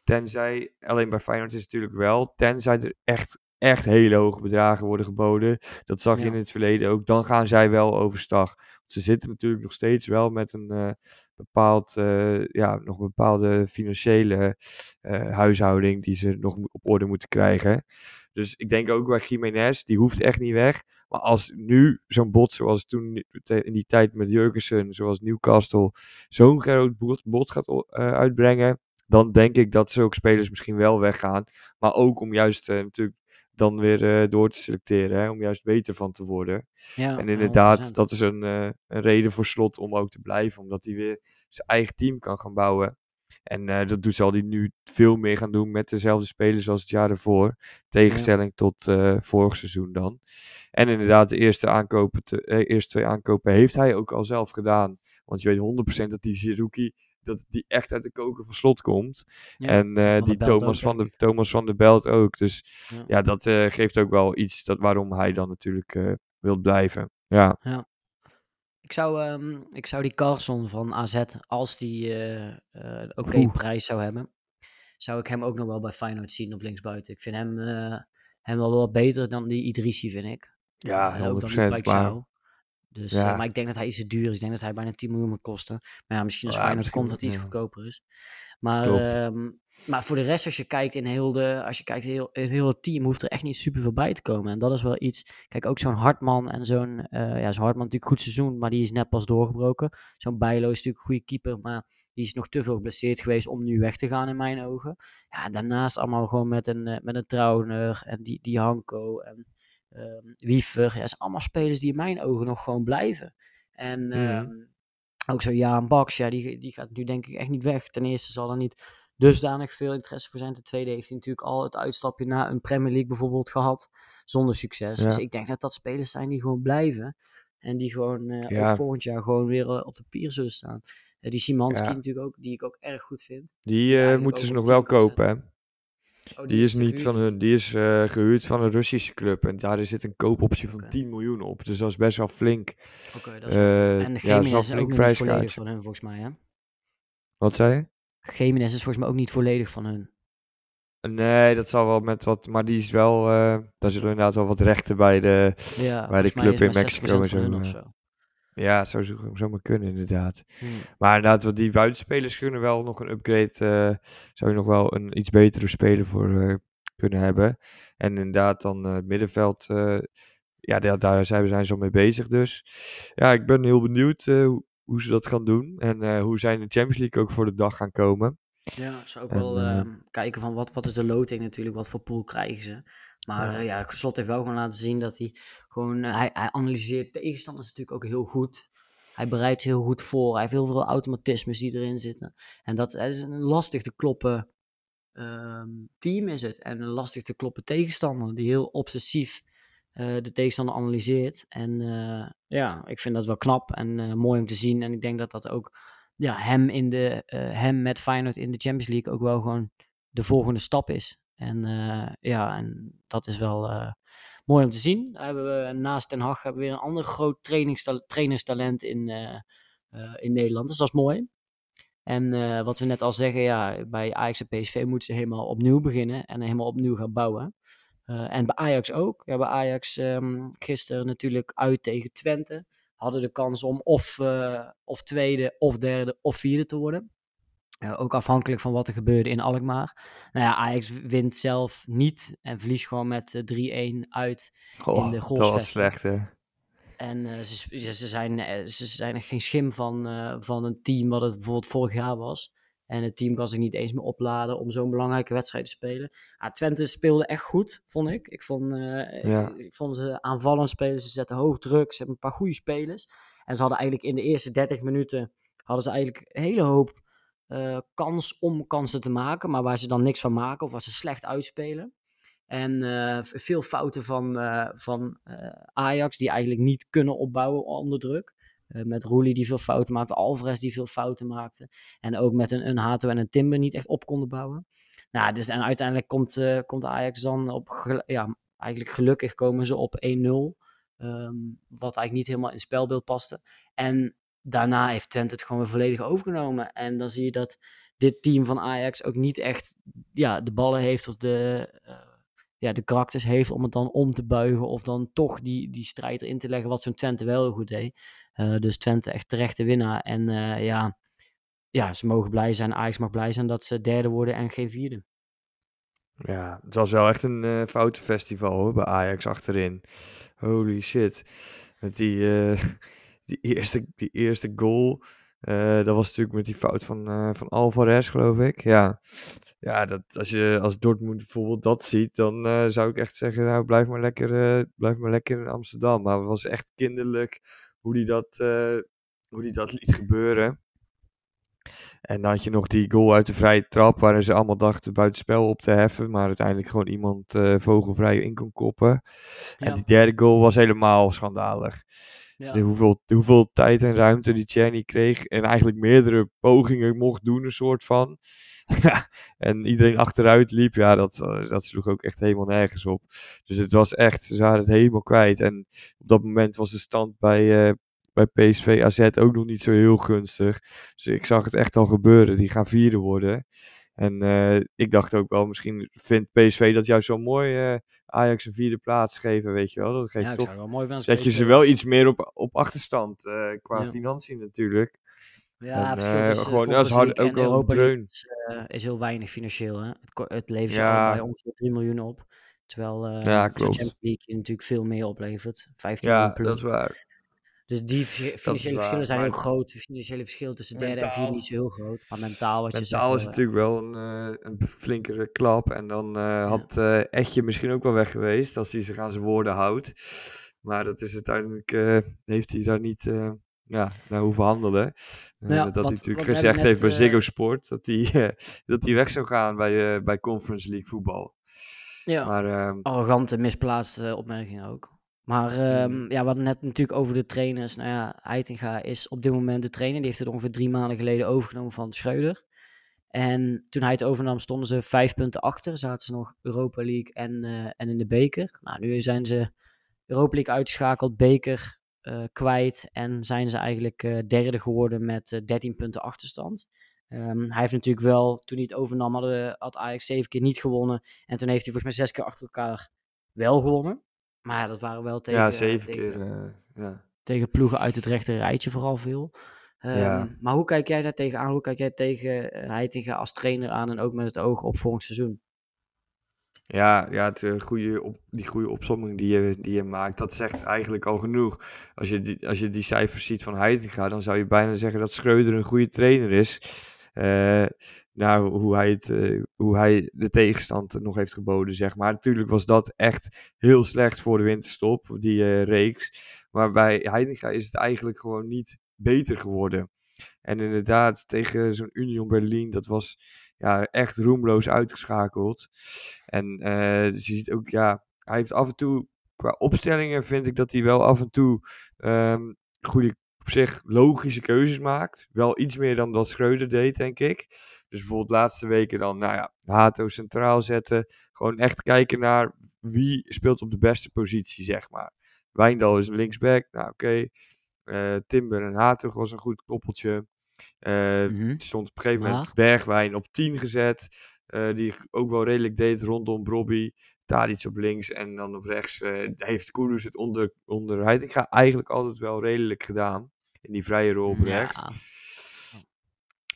Tenzij, alleen bij Feyenoord is het natuurlijk wel, tenzij er echt, echt hele hoge bedragen worden geboden. Dat zag je ja. in het verleden ook. Dan gaan zij wel overstag. Ze zitten natuurlijk nog steeds wel met een uh, bepaald, uh, ja, nog een bepaalde financiële uh, huishouding die ze nog op orde moeten krijgen. Dus ik denk ook bij Giménez, die hoeft echt niet weg. Maar als nu zo'n bot, zoals toen in die tijd met Jurgensen, zoals Newcastle, zo'n groot bot, bot gaat uh, uitbrengen, dan denk ik dat zulke spelers misschien wel weggaan. Maar ook om juist uh, natuurlijk dan weer uh, door te selecteren, hè, om juist beter van te worden. Ja, en inderdaad, honderd procent. Dat is een, uh, een reden voor Slot om ook te blijven, omdat hij weer zijn eigen team kan gaan bouwen. En uh, dat doet, zal hij nu veel meer gaan doen met dezelfde spelers als het jaar ervoor. Tegenstelling ja. tot uh, vorig seizoen dan. En inderdaad, de eerste, aankopen te, eh, eerste twee aankopen heeft hij ook al zelf gedaan. Want je weet honderd procent dat die Serouki, dat die echt uit de koker van Slot komt. Ja, en uh, die Thomas, ook, van de, Thomas van der Belt ook. Dus ja, ja dat uh, geeft ook wel iets dat, waarom hij dan natuurlijk uh, wil blijven. Ja. ja. Ik, zou, um, ik zou die Carlson van A Z, als die uh, uh, oké okay prijs zou hebben, zou ik hem ook nog wel bij Feyenoord zien op linksbuiten. Ik vind hem, uh, hem wel wat beter dan die Idrissi, vind ik. Ja, honderd procent. En ook dan die Bijlow. Dus, ja. uh, maar ik denk dat hij iets te duur is. Ik denk dat hij bijna tien miljoen moet kosten. Maar ja, misschien als ja, Feyenoord komt dat hij ja. iets goedkoper is. Maar, uh, maar voor de rest, als je kijkt in heel de, als je kijkt heel, in heel het team, hoeft er echt niet super veel bij te komen. En dat is wel iets. Kijk, ook zo'n Hartman en zo'n, uh, ja, zo'n Hartman natuurlijk goed seizoen, maar die is net pas doorgebroken. Zo'n Bijlow is natuurlijk een goede keeper, maar die is nog te veel geblesseerd geweest om nu weg te gaan in mijn ogen. Ja, daarnaast allemaal gewoon met een, uh, met een Trauner en die, die Hanko en Um, Wiefer, ja, is allemaal spelers die in mijn ogen nog gewoon blijven. En mm-hmm. um, ook zo'n Jaan Baks, ja, die, die gaat nu denk ik echt niet weg. Ten eerste zal er niet dusdanig veel interesse voor zijn. Ten tweede heeft hij natuurlijk al het uitstapje naar een Premier League bijvoorbeeld gehad, zonder succes. Ja. Dus ik denk dat dat spelers zijn die gewoon blijven. En die gewoon uh, ja. ook volgend jaar gewoon weer uh, op de pier zullen staan. Uh, die Simanski ja. natuurlijk ook, die ik ook erg goed vind. Die uh, moeten ze nog wel kopen, hè? Oh, die, die is, is niet van hun, die is uh, gehuurd van een Russische club. En daar zit een koopoptie van okay. tien miljoen op. Dus dat is best wel flink. Oké, okay, dat is wel uh, en Giménez ja, is ook niet volledig van hun, volgens mij, hè? Wat zei je? Giménez is volgens mij ook niet volledig van hun. Nee, dat zal wel met wat... Maar die is wel... Uh, daar zullen inderdaad wel wat rechten bij de, ja, bij de club in Mexico en zo. zo. Ja, zou zo maar kunnen inderdaad. Hmm. Maar inderdaad, wat die buitenspelers kunnen wel nog een upgrade. Uh, zou je nog wel een iets betere speler voor uh, kunnen hebben. En inderdaad dan uh, het middenveld. Uh, ja, daar, daar zijn we zijn zo mee bezig dus. Ja, ik ben heel benieuwd uh, hoe ze dat gaan doen. En uh, hoe zij in de Champions League ook voor de dag gaan komen. Ja, ze ook en, wel uh, kijken van wat, wat is de loting natuurlijk, wat voor pool krijgen ze. Maar ja, uh, ja Slot heeft wel gewoon laten zien dat hij gewoon, uh, hij, hij analyseert tegenstanders natuurlijk ook heel goed. Hij bereidt heel goed voor, hij heeft heel veel automatismes die erin zitten. En dat is een lastig te kloppen uh, team is het. En een lastig te kloppen tegenstander die heel obsessief uh, de tegenstander analyseert. En uh, ja, ik vind dat wel knap en uh, mooi om te zien. En ik denk dat dat ook... Ja, hem, in de, uh, hem met Feyenoord in de Champions League ook wel gewoon de volgende stap is. En uh, ja, en dat is wel uh, mooi om te zien. Daar hebben we, naast Ten Hag hebben we weer een ander groot trainerstalent in, uh, uh, in Nederland. Dus dat is mooi. En uh, wat we net al zeggen, ja, bij Ajax en P S V moeten ze helemaal opnieuw beginnen. En helemaal opnieuw gaan bouwen. Uh, en bij Ajax ook. Ja, bij Ajax um, gisteren natuurlijk uit tegen Twente. Hadden de kans om of, uh, of tweede, of derde, of vierde te worden. Uh, ook afhankelijk van wat er gebeurde in Alkmaar. Nou ja, Ajax wint zelf niet en verliest gewoon met uh, drie één uit oh, in de goalsvest. Dat was slecht, hè? En uh, ze, ze, zijn, ze zijn echt geen schim van, uh, van een team wat het bijvoorbeeld vorig jaar was. En het team kan zich niet eens meer opladen om zo'n belangrijke wedstrijd te spelen. Ah, Twente speelde echt goed, vond ik. Ik vond, uh, ja. ik, ik vond ze aanvallend spelen. Ze zetten hoog druk. Ze hebben een paar goede spelers. En ze hadden eigenlijk in de eerste dertig minuten... hadden ze eigenlijk een hele hoop uh, kans om kansen te maken. Maar waar ze dan niks van maken of waar ze slecht uitspelen. En uh, veel fouten van, uh, van uh, Ajax die eigenlijk niet kunnen opbouwen onder druk. Uh, met Roelie die veel fouten maakte, Alvarez die veel fouten maakte. En ook met een, een Hato en een Timber niet echt op konden bouwen. Nou, dus, en uiteindelijk komt, uh, komt Ajax dan op, ja, eigenlijk gelukkig komen ze op één nul. Um, wat eigenlijk niet helemaal in het spelbeeld paste. En daarna heeft Twente het gewoon weer volledig overgenomen. En dan zie je dat dit team van Ajax ook niet echt ja, de ballen heeft of de... Uh, ja, de karakters heeft om het dan om te buigen of dan toch die, die strijd erin te leggen wat zo'n Twente wel heel goed deed. Uh, dus Twente echt terecht de winnaar. En uh, ja, ja, ze mogen blij zijn, Ajax mag blij zijn dat ze derde worden en geen vierde. Ja, het was wel echt een uh, foutenfestival hoor, bij Ajax achterin. Holy shit. Met die, uh, die, eerste, die eerste goal, uh, dat was natuurlijk met die fout van, uh, van Alvarez geloof ik, ja. Ja, dat, als je als Dortmund bijvoorbeeld dat ziet, dan uh, zou ik echt zeggen, nou, blijf maar lekker, uh, blijf maar lekker in Amsterdam. Maar het was echt kinderlijk hoe die dat, uh, hoe die dat liet gebeuren. En dan had je nog die goal uit de vrije trap, waar ze allemaal dachten buitenspel op te heffen, maar uiteindelijk gewoon iemand uh, vogelvrij in kon koppen. Ja. En die derde goal was helemaal schandalig. Ja. De hoeveel, de hoeveel tijd en ruimte die Tjerni kreeg en eigenlijk meerdere pogingen mocht doen, een soort van. Ja, en iedereen achteruit liep, ja, dat, dat sloeg ook echt helemaal nergens op. Dus het was echt, ze waren het helemaal kwijt. En op dat moment was de stand bij, uh, bij P S V A Z ook nog niet zo heel gunstig. Dus ik zag het echt al gebeuren, die gaan vierde worden. En uh, ik dacht ook wel, misschien vindt P S V dat juist zo mooi uh, Ajax een vierde plaats geven, weet je wel. Dat geeft ja, toch, wel mooi van zet je ze wel iets meer op, op achterstand uh, qua ja. financiën natuurlijk. Ja, het verschil tussen uh, Conference League en Europa League is, uh, is heel weinig financieel. Hè? Het, het levert ja. bij ons drie miljoen op. Terwijl uh, ja, de Champions League je natuurlijk veel meer oplevert. vijftien ja, plus. Dat is waar. Dus die financiële verschillen zijn heel groot. Het financiële verschil tussen mentaal, derde en vierde is heel groot. Maar mentaal, wat mentaal je zegt... Mentaal is uh, natuurlijk wel een, uh, een flinkere klap. En dan uh, ja. had uh, Etje misschien ook wel weg geweest als hij zich aan zijn woorden houdt. Maar dat is uiteindelijk... Uh, heeft hij daar niet... Uh, Ja, nou hoeven handelen. Nou ja, dat wat, hij natuurlijk gezegd net, heeft bij Ziggo Sport. Dat hij, uh, dat hij weg zou gaan bij, uh, bij Conference League voetbal. Ja, maar, um, arrogante, misplaatste opmerkingen ook. Maar um, ja, we hadden net natuurlijk over de trainers. Nou ja, Heitinga is op dit moment de trainer. Die heeft het ongeveer drie maanden geleden overgenomen van Schreuder. En toen hij het overnam stonden ze vijf punten achter. Zaten ze nog Europa League en, uh, en in de beker. Nou, nu zijn ze Europa League uitgeschakeld, beker... Uh, kwijt en zijn ze eigenlijk uh, derde geworden met uh, dertien punten achterstand. Um, hij heeft natuurlijk wel, toen hij het overnam, hadden, had Ajax zeven keer niet gewonnen. En toen heeft hij volgens mij zes keer achter elkaar wel gewonnen. Maar dat waren wel tegen... Ja, zeven tegen, keer. Uh, ja. Tegen ploegen uit het rechter rijtje vooral veel. Um, ja. Maar hoe kijk jij daar tegenaan? Hoe kijk jij tegen Heitinga als trainer aan en ook met het oog op volgend seizoen? Ja, ja het, uh, goede op, die goede opsomming die je, die je maakt, dat zegt eigenlijk al genoeg. Als je die, als je die cijfers ziet van Heitinga, dan zou je bijna zeggen dat Schreuder een goede trainer is. Uh, nou, hoe hij, het, uh, hoe hij de tegenstand nog heeft geboden, zeg maar. Natuurlijk was dat echt heel slecht voor de winterstop, die uh, reeks. Maar bij Heitinga is het eigenlijk gewoon niet beter geworden. En inderdaad, tegen zo'n Union Berlin, dat was... Ja, echt roemloos uitgeschakeld. En uh, dus je ziet ook, ja, hij heeft af en toe, qua opstellingen vind ik dat hij wel af en toe um, goede, op zich logische keuzes maakt. Wel iets meer dan wat Schreuder deed, denk ik. Dus bijvoorbeeld laatste weken dan, nou ja, Hato centraal zetten. Gewoon echt kijken naar wie speelt op de beste positie, zeg maar. Wijndal is een linksback, nou oké. Okay. Uh, Timber en Hato was een goed koppeltje. Uh, mm-hmm. Stond op een gegeven moment ja. Bergwijn op tien gezet, uh, die ook wel redelijk deed rondom Brobby, daar iets op links en dan op rechts uh, heeft Koenus het onder, onder Heitinga eigenlijk altijd wel redelijk gedaan in die vrije rol op rechts. Ja.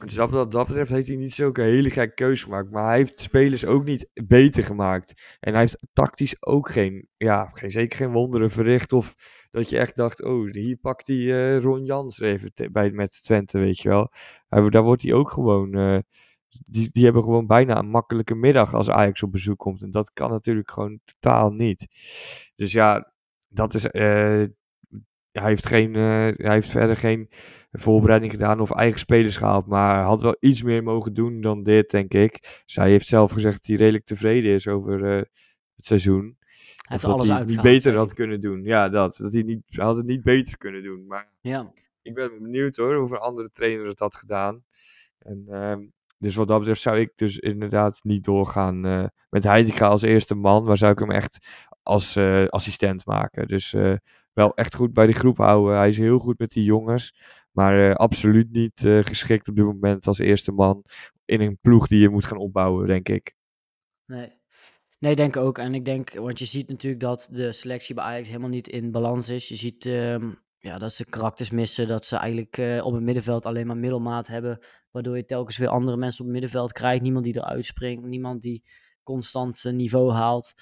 Dus dat, dat, dat betreft heeft hij niet zulke hele gekke keuze gemaakt, maar hij heeft spelers ook niet beter gemaakt en hij heeft tactisch ook geen, ja, geen zeker geen wonderen verricht of dat je echt dacht, oh, hier pakt hij uh, Ron Jans even te, bij, met Twente, weet je wel. Hij, daar wordt hij ook gewoon, uh, die, die hebben gewoon bijna een makkelijke middag als Ajax op bezoek komt. En dat kan natuurlijk gewoon totaal niet. Dus ja, dat is, uh, hij, heeft geen, uh, hij heeft verder geen voorbereiding gedaan of eigen spelers gehaald. Maar hij had wel iets meer mogen doen dan dit, denk ik. Zij heeft zelf gezegd dat hij redelijk tevreden is over uh, het seizoen. Hij heeft of alles dat hij het niet beter had kunnen doen. Ja, dat. dat hij, niet, hij had het niet beter kunnen doen. Maar ja. Ik ben benieuwd hoor, hoeveel andere trainer het had gedaan. En, uh, dus wat dat betreft zou ik dus inderdaad niet doorgaan uh, met Heitinga als eerste man. Maar zou ik hem echt als uh, assistent maken. Dus uh, wel echt goed bij die groep houden. Hij is heel goed met die jongens. Maar uh, absoluut niet uh, geschikt op dit moment als eerste man. In een ploeg die je moet gaan opbouwen, denk ik. Nee. Nee, ik denk ook. En ik denk, want je ziet natuurlijk dat de selectie bij Ajax helemaal niet in balans is. Je ziet um, ja, dat ze karakters missen, dat ze eigenlijk uh, op het middenveld alleen maar middelmaat hebben. Waardoor je telkens weer andere mensen op het middenveld krijgt. Niemand die eruit springt, niemand die constant zijn niveau haalt.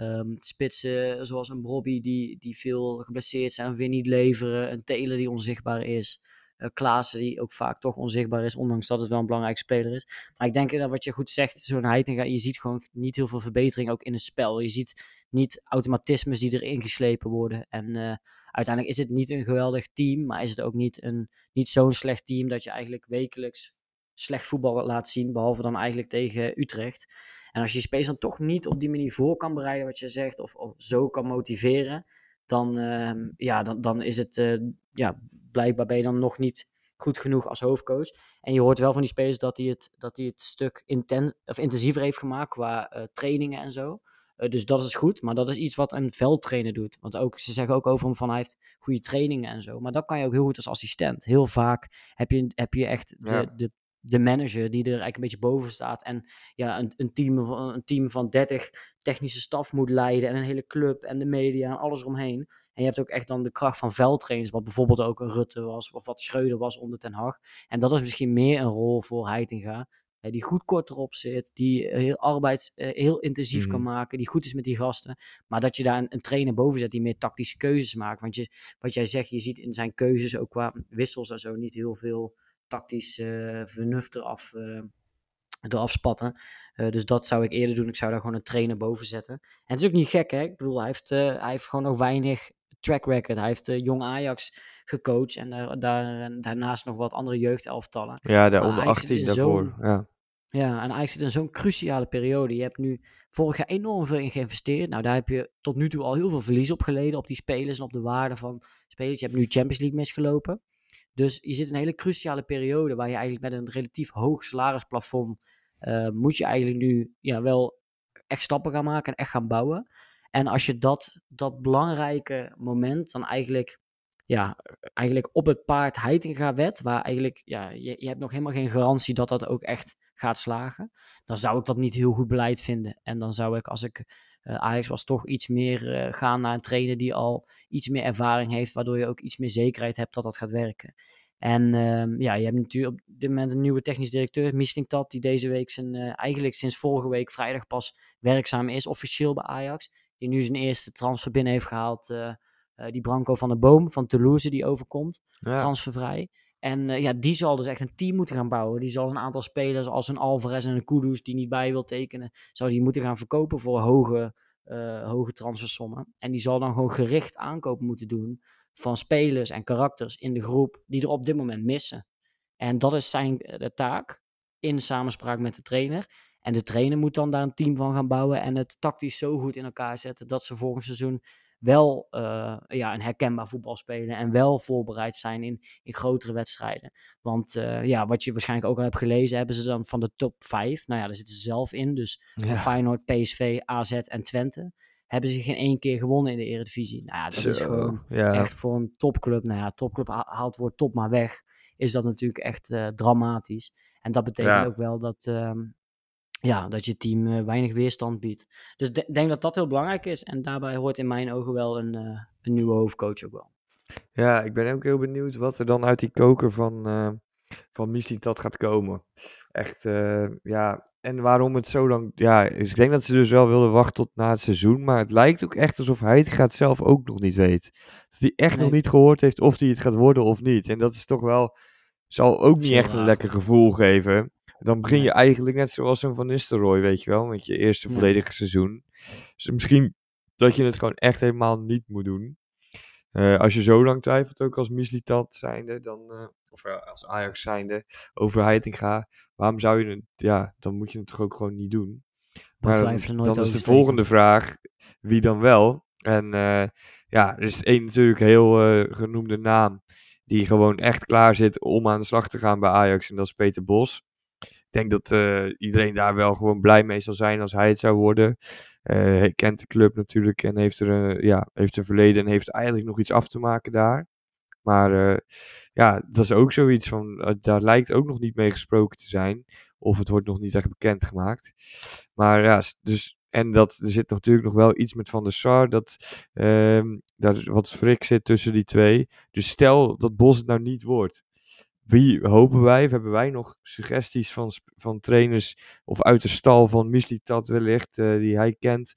Um, spitsen zoals een Brobby die, die veel geblesseerd zijn of weer niet leveren. Een Teler die onzichtbaar is. Uh, Klaassen die ook vaak toch onzichtbaar is, ondanks dat het wel een belangrijk speler is. Maar ik denk dat wat je goed zegt, zo'n Heitinga, je ziet gewoon niet heel veel verbetering ook in het spel. Je ziet niet automatismes die erin geslepen worden. En uh, uiteindelijk is het niet een geweldig team, maar is het ook niet, een, niet zo'n slecht team dat je eigenlijk wekelijks slecht voetbal laat zien, behalve dan eigenlijk tegen Utrecht. En als je je spelers dan toch niet op die manier voor kan bereiden wat je zegt, of, of zo kan motiveren, dan, uh, ja, dan, dan is het... Uh, ja, blijkbaar ben je dan nog niet goed genoeg als hoofdcoach. En je hoort wel van die spelers dat hij het, dat hij het stuk inten- of intensiever heeft gemaakt qua uh, trainingen en zo. Uh, dus dat is goed, maar dat is iets wat een veldtrainer doet. Want ook, ze zeggen ook over hem van hij heeft goede trainingen en zo. Maar dat kan je ook heel goed als assistent. Heel vaak heb je, heb je echt de, ja. de, de manager die er eigenlijk een beetje boven staat. En ja, een, een, team, een team van dertig technische staf moet leiden. En een hele club en de media en alles eromheen. En je hebt ook echt dan de kracht van veldtrainers, wat bijvoorbeeld ook een Rutte was, of wat Schreuder was onder Ten Hag. En dat is misschien meer een rol voor Heitinga, die goed kort erop zit, die heel arbeids, heel intensief mm-hmm. kan maken, die goed is met die gasten. Maar dat je daar een, een trainer boven zet die meer tactische keuzes maakt. Want je, wat jij zegt, je ziet in zijn keuzes ook qua wissels en zo niet heel veel tactisch uh, vernuft eraf... Uh, eraf spatten. Uh, dus dat zou ik eerder doen. Ik zou daar gewoon een trainer boven zetten. En het is ook niet gek, hè? Ik bedoel, hij heeft, uh, hij heeft gewoon nog weinig track record. Hij heeft uh, jong Ajax gecoacht en daar, daar, en daarnaast nog wat andere jeugdelftallen. Ja, daar onder achttien daarvoor. Ja. ja, en eigenlijk zit in zo'n cruciale periode. Je hebt nu vorig jaar enorm veel in geïnvesteerd. Nou, daar heb je tot nu toe al heel veel verlies op geleden, op die spelers en op de waarde van spelers. Je hebt nu Champions League misgelopen. Dus je zit in een hele cruciale periode waar je eigenlijk met een relatief hoog salarisplafond uh, moet je eigenlijk nu ja, wel echt stappen gaan maken en echt gaan bouwen. En als je dat, dat belangrijke moment dan eigenlijk, ja, eigenlijk op het paard Heitinga wet, waar eigenlijk ja, je, je hebt nog helemaal geen garantie dat dat ook echt gaat slagen, dan zou ik dat niet heel goed beleid vinden. En dan zou ik, als ik uh, Ajax was, toch iets meer uh, gaan naar een trainer die al iets meer ervaring heeft, waardoor je ook iets meer zekerheid hebt dat dat gaat werken. En uh, ja, je hebt natuurlijk op dit moment een nieuwe technisch directeur, Mislintat, die deze week zijn, uh, eigenlijk sinds vorige week vrijdag pas werkzaam is, officieel bij Ajax. Die nu zijn eerste transfer binnen heeft gehaald, uh, uh, die Branco van der Boom van Toulouse, die overkomt, ja. transfervrij. En uh, ja, die zal dus echt een team moeten gaan bouwen. Die zal een aantal spelers als een Alvarez en een Kudus, die niet bij wil tekenen, zou die moeten gaan verkopen voor hoge, uh, hoge transfersommen. En die zal dan gewoon gericht aankopen moeten doen van spelers en karakters in de groep die er op dit moment missen. En dat is zijn de taak in samenspraak met de trainer. En de trainer moet dan daar een team van gaan bouwen en het tactisch zo goed in elkaar zetten dat ze volgend seizoen wel uh, ja, een herkenbaar voetbal spelen en wel voorbereid zijn in, in grotere wedstrijden. Want uh, ja, wat je waarschijnlijk ook al hebt gelezen, hebben ze dan van de top vijf, nou ja, daar zitten ze zelf in, dus ja. Feyenoord, P S V, A Z en Twente, hebben ze geen één keer gewonnen in de Eredivisie. Nou ja, dat Zo, is gewoon ja. echt voor een topclub, nou ja, topclub haalt woord top maar weg, is dat natuurlijk echt uh, dramatisch. En dat betekent ja. ook wel dat... Um, Ja, dat je team uh, weinig weerstand biedt. Dus ik de- denk dat dat heel belangrijk is. En daarbij hoort in mijn ogen wel een, uh, een nieuwe hoofdcoach ook wel. Ja, ik ben ook heel benieuwd wat er dan uit die koker van, uh, van Mislintat gaat komen. Echt, uh, ja. En waarom het zo lang... Ja, dus ik denk dat ze dus wel wilden wachten tot na het seizoen. Maar het lijkt ook echt alsof hij het zelf ook nog niet weet. Dat hij echt nee. nog niet gehoord heeft of hij het gaat worden of niet. En dat is toch wel... Zal ook niet echt een lekker gevoel geven. Dan begin je eigenlijk net zoals een Van Nistelrooij, weet je wel, met je eerste volledige ja. seizoen. Dus misschien dat je het gewoon echt helemaal niet moet doen. Uh, als je zo lang twijfelt, ook als Mislintat zijnde, dan, uh, of uh, als Ajax zijnde, over Heitinga, waarom zou je het, ja, dan moet je het toch ook gewoon niet doen. Maar dan, dan is de volgende vraag, wie dan wel? En uh, ja, er is één natuurlijk heel uh, genoemde naam, die gewoon echt klaar zit om aan de slag te gaan bij Ajax, en dat is Peter Bos. Ik denk dat uh, iedereen daar wel gewoon blij mee zal zijn als hij het zou worden. Uh, hij kent de club natuurlijk en heeft er uh, ja, heeft een verleden en heeft eigenlijk nog iets af te maken daar. Maar uh, ja, dat is ook zoiets van, uh, daar lijkt ook nog niet mee gesproken te zijn. Of het wordt nog niet echt bekendgemaakt. Maar ja, dus, en dat, er zit natuurlijk nog wel iets met Van der Sar, dat uh, daar wat frik zit tussen die twee. Dus stel dat Bos het nou niet wordt. Wie hopen wij, of hebben wij nog suggesties van, van trainers of uit de stal van Mislintat wellicht, uh, die hij kent,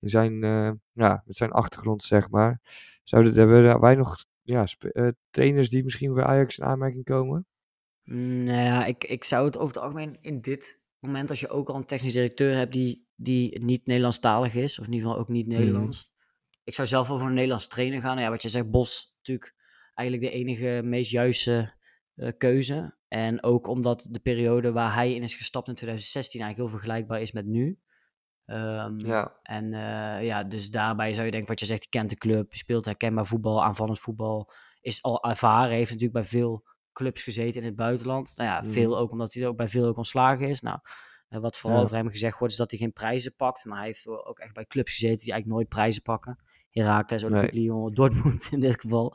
zijn, uh, ja, met zijn achtergrond, zeg maar. Zouden hebben wij nog ja, sp- uh, trainers die misschien bij Ajax in aanmerking komen? Nou ja, ik, ik zou het over het algemeen in dit moment, als je ook al een technisch directeur hebt die, die niet Nederlandstalig is, of in ieder geval ook niet Nederlands. Mm. Ik zou zelf wel voor een Nederlands trainer gaan. Ja, wat je zegt, Bos natuurlijk eigenlijk de enige meest juiste... Uh, keuze. En ook omdat de periode waar hij in is gestapt in twintig zestien eigenlijk heel vergelijkbaar is met nu. Um, ja. En uh, ja, dus daarbij zou je denken, wat je zegt, die kent de club, speelt herkenbaar voetbal, aanvallend voetbal, is al ervaren, heeft natuurlijk bij veel clubs gezeten in het buitenland. Nou ja, mm. veel ook, omdat hij er ook bij veel ook ontslagen is. Nou, uh, wat vooral ja. over hem gezegd wordt, is dat hij geen prijzen pakt, maar hij heeft ook echt bij clubs gezeten die eigenlijk nooit prijzen pakken. Heracles, Olympique nee. Lyon, Dortmund in dit geval.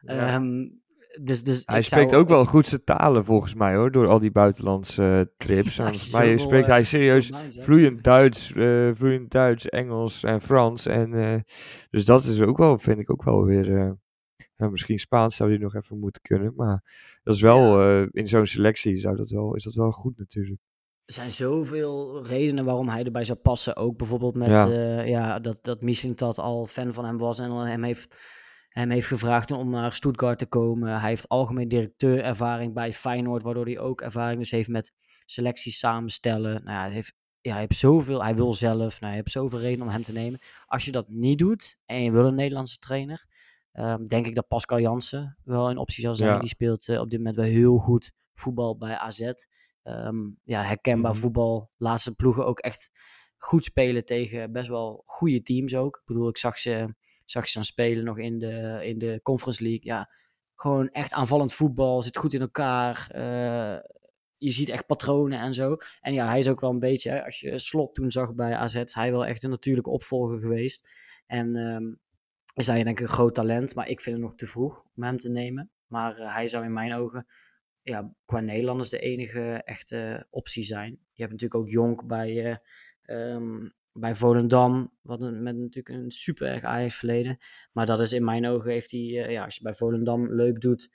Ja. Um, Dus, dus hij spreekt zou... ook wel goed zijn talen volgens mij hoor, door al die buitenlandse uh, trips. Ja, maar je spreekt uh, hij serieus vloeiend Duits, uh, vloeiend Duits, Engels en Frans. En, uh, dus dat is ook wel, vind ik ook wel weer, uh, nou, misschien Spaans zou die nog even moeten kunnen. Maar dat is wel, ja. uh, in zo'n selectie zou dat wel, is dat wel goed natuurlijk. Er zijn zoveel redenen waarom hij erbij zou passen. Ook bijvoorbeeld met ja. Uh, ja, dat, dat Mislintat al fan van hem was en hem heeft... Hem heeft gevraagd om naar Stuttgart te komen. Hij heeft algemeen directeurervaring bij Feyenoord, waardoor hij ook ervaring dus heeft met selecties samenstellen. Nou ja, hij, heeft, ja, hij heeft zoveel, hij wil zelf. Nou, je hebt zoveel redenen om hem te nemen. Als je dat niet doet en je wil een Nederlandse trainer, um, denk ik dat Pascal Jansen wel een optie zal zijn. Ja. Die speelt uh, op dit moment wel heel goed voetbal bij A Z. Um, ja, herkenbaar mm-hmm. voetbal. Laatste ploegen ook echt goed spelen tegen best wel goede teams ook. Ik bedoel, ik zag ze... Zag je dan spelen nog in de, in de Conference League. Ja, gewoon echt aanvallend voetbal. Zit goed in elkaar. Uh, je ziet echt patronen en zo. En ja, hij is ook wel een beetje... Hè, als je Slot toen zag bij A Z... Is hij wel echt een natuurlijke opvolger geweest. En um, is hij denk ik een groot talent. Maar ik vind het nog te vroeg om hem te nemen. Maar uh, hij zou in mijn ogen... Ja, qua Nederlanders de enige echte optie zijn. Je hebt natuurlijk ook Jonk bij... Uh, um, Bij Volendam, wat een, met natuurlijk een super erg Ajax verleden. Maar dat is in mijn ogen, heeft hij, uh, ja, als je bij Volendam leuk doet,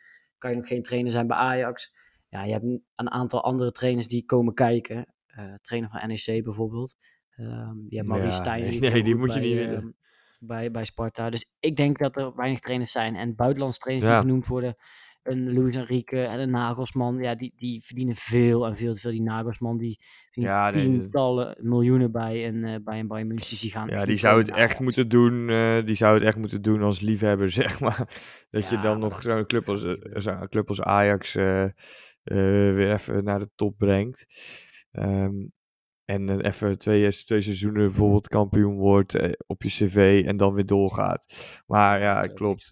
kan je nog geen trainer zijn bij Ajax. Ja, je hebt een, een aantal andere trainers die komen kijken. Uh, trainer van N E C bijvoorbeeld. Uh, je hebt Maurice ja, Stijn. Nee, die, nee, die moet bij, je niet willen. Uh, bij, bij Sparta. Dus ik denk dat er weinig trainers zijn. En buitenlandse trainers ja. die genoemd worden. Een Luis Enrique en een Nagelsman. Ja, die, die verdienen veel en veel, veel. Die Nagelsman, die ja, tientallen nee, miljoenen bij een, uh, bij een Bayern München. Die gaan ja, die zou het echt moeten doen. Uh, die zou het echt moeten doen als liefhebber, zeg maar. Dat ja, je dan nog zo'n club als, zo'n club als Ajax uh, uh, weer even naar de top brengt. Um, en uh, even twee, twee seizoenen bijvoorbeeld kampioen wordt uh, op je cv en dan weer doorgaat. Maar ja, klopt.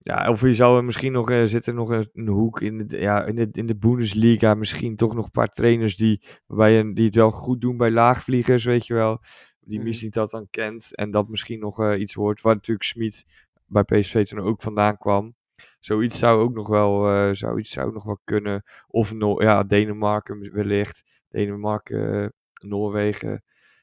Ja, of je zou misschien nog, uh, zit er nog een, een hoek in de, ja, in, de, in de Bundesliga, misschien toch nog een paar trainers die, waarbij een, die het wel goed doen bij laagvliegers, weet je wel. Die misschien dat dan kent en dat misschien nog uh, iets hoort, waar natuurlijk Schmid bij P S V toen ook vandaan kwam. Zoiets zou ook nog wel, uh, zoiets zou nog wel kunnen. Of no- ja, Denemarken wellicht, Denemarken, uh, Noorwegen.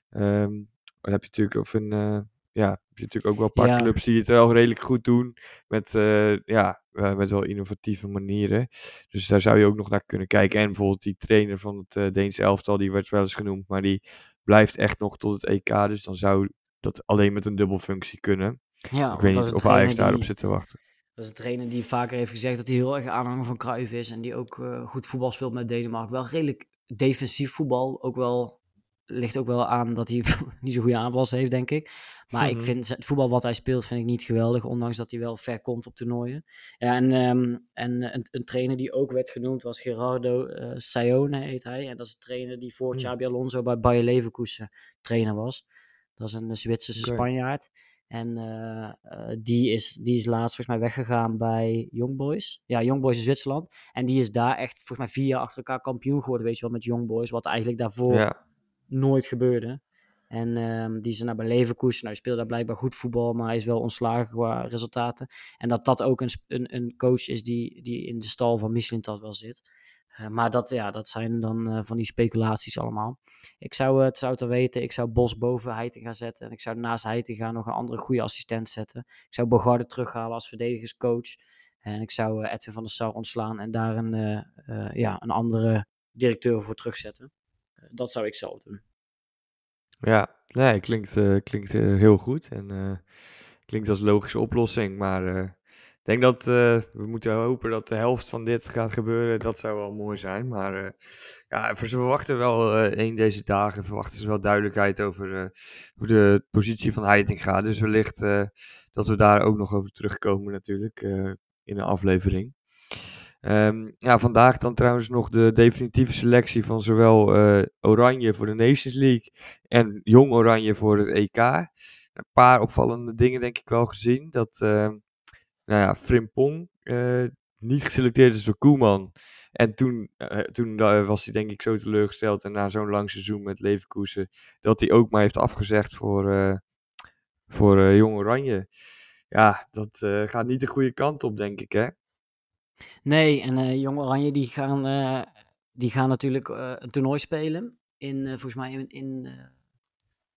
Um, dan heb je natuurlijk of een... Uh, Ja, er zijn natuurlijk ook wel een paar ja. clubs die het wel redelijk goed doen. Met, uh, ja, uh, met wel innovatieve manieren. Dus daar zou je ook nog naar kunnen kijken. En bijvoorbeeld die trainer van het uh, Deense elftal, die werd wel eens genoemd. Maar die blijft echt nog tot het E K. Dus dan zou dat alleen met een dubbelfunctie kunnen. Ja, ik weet niet of Ajax daarop zit te wachten. Dat is een trainer die vaker heeft gezegd dat hij heel erg aanhanger van Cruijff is. En die ook uh, goed voetbal speelt met Denemarken. Wel redelijk defensief voetbal, ook wel... Ligt ook wel aan dat hij niet zo'n goede aanvals heeft, denk ik. Maar mm-hmm. ik vind het voetbal wat hij speelt vind ik niet geweldig. Ondanks dat hij wel ver komt op toernooien. En, um, en een, een trainer die ook werd genoemd was Gerardo uh, Sayone, heet hij. En dat is een trainer die voor Xabi mm. Alonso bij Bayer Leverkusen trainer was. Dat is een Zwitserse okay. Spanjaard. En uh, uh, die, is, die is laatst volgens mij weggegaan bij Young Boys. Ja, Young Boys in Zwitserland. En die is daar echt volgens mij vier jaar achter elkaar kampioen geworden, weet je wel, met Young Boys. Wat eigenlijk daarvoor... Ja. Nooit gebeurde. En um, die is naar bij Leverkusen. Nou, hij speelde daar blijkbaar goed voetbal, maar hij is wel ontslagen qua resultaten. En dat dat ook een, een, een coach is die, die in de stal van Mislintat wel zit. Uh, maar dat, ja, dat zijn dan uh, van die speculaties allemaal. Ik zou uh, het zou te weten, ik zou Bos boven Heitinga zetten. En ik zou naast Heitinga nog een andere goede assistent zetten. Ik zou Bogarde terughalen als verdedigerscoach. En ik zou uh, Edwin van der Sar ontslaan en daar een, uh, uh, ja, een andere directeur voor terugzetten. Dat zou ik zelf doen. Ja, nee, klinkt, uh, klinkt uh, heel goed. En uh, klinkt als logische oplossing. Maar ik uh, denk dat uh, we moeten hopen dat de helft van dit gaat gebeuren. Dat zou wel mooi zijn. Maar uh, ja, ze verwachten wel, uh, een deze dagen verwachten ze wel duidelijkheid over uh, hoe de positie van Heiting gaat. Dus wellicht uh, dat we daar ook nog over terugkomen natuurlijk uh, in een aflevering. Um, ja, vandaag dan trouwens nog de definitieve selectie van zowel uh, Oranje voor de Nations League en Jong Oranje voor het E K. Een paar opvallende dingen denk ik wel gezien. Dat uh, nou ja, Frimpong uh, niet geselecteerd is door Koeman. En toen, uh, toen uh, was hij denk ik zo teleurgesteld en na zo'n lang seizoen met Leverkusen dat hij ook maar heeft afgezegd voor, uh, voor uh, Jong Oranje. Ja, dat uh, gaat niet de goede kant op denk ik hè. Nee, en uh, Jong Oranje die gaan, uh, die gaan natuurlijk uh, een toernooi spelen. In, uh, volgens mij in, in uh,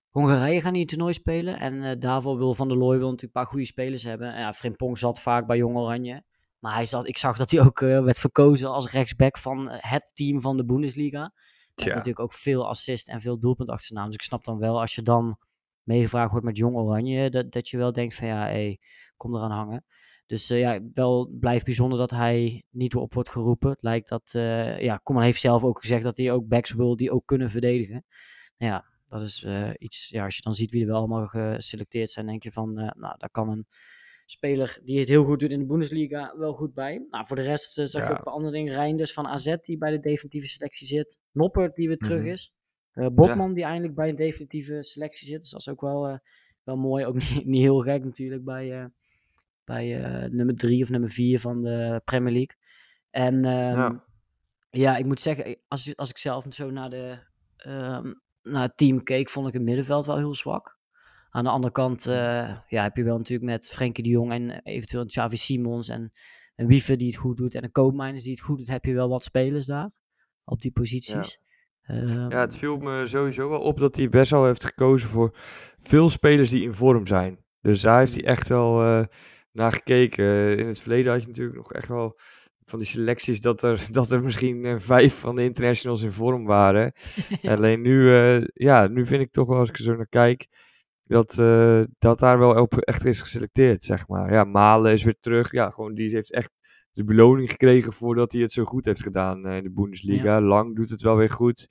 Hongarije gaan die een toernooi spelen. En uh, daarvoor wil Van der Looij wil natuurlijk een paar goede spelers hebben. En, ja, Frimpong zat vaak bij Jong Oranje. Maar hij zat, ik zag dat hij ook uh, werd verkozen als rechtsback van het team van de Bundesliga. Hij ja. heeft natuurlijk ook veel assist en veel doelpunt achter zijn naam. Dus ik snap dan wel als je dan meegevraagd wordt met Jong Oranje. Dat, dat je wel denkt van ja, hey, kom eraan hangen. Dus uh, ja, wel blijft bijzonder dat hij niet op wordt geroepen. Het lijkt dat, uh, ja, Koeman heeft zelf ook gezegd dat hij ook backs wil die ook kunnen verdedigen. Nou ja, dat is uh, iets, ja, als je dan ziet wie er wel allemaal geselecteerd zijn, denk je van, uh, nou, daar kan een speler die het heel goed doet in de Bundesliga wel goed bij. Nou, voor de rest uh, zag je ja. ook bij andere dingen. Reinders van A Z die bij de definitieve selectie zit. Noppert die weer terug mm-hmm. is. Uh, Botman ja. die eindelijk bij een definitieve selectie zit. Dus dat is ook wel, uh, wel mooi. Ook niet, niet heel gek natuurlijk bij... Uh, Bij uh, nummer drie of nummer vier van de Premier League. En um, ja. ja, ik moet zeggen, als, als ik zelf zo naar, de, um, naar het team keek, vond ik het middenveld wel heel zwak. Aan de andere kant uh, ja, heb je wel natuurlijk met Frenkie de Jong en eventueel Xavi Simons en een Wiever die het goed doet en een Koopmeiners die het goed doet, heb je wel wat spelers daar op die posities. Ja. Ja, het viel me sowieso wel op dat hij best wel heeft gekozen voor veel spelers die in vorm zijn. Dus daar heeft hij echt wel... Uh, naar gekeken. In het verleden had je natuurlijk nog echt wel van die selecties dat er, dat er misschien uh, vijf van de internationals in vorm waren. Alleen nu, uh, ja, nu vind ik toch wel, als ik er zo naar kijk, dat, uh, dat daar wel op echt is geselecteerd, zeg maar. Ja, Malen is weer terug. Ja, gewoon die heeft echt de beloning gekregen voordat hij het zo goed heeft gedaan uh, in de Bundesliga. Ja. Lang doet het wel weer goed.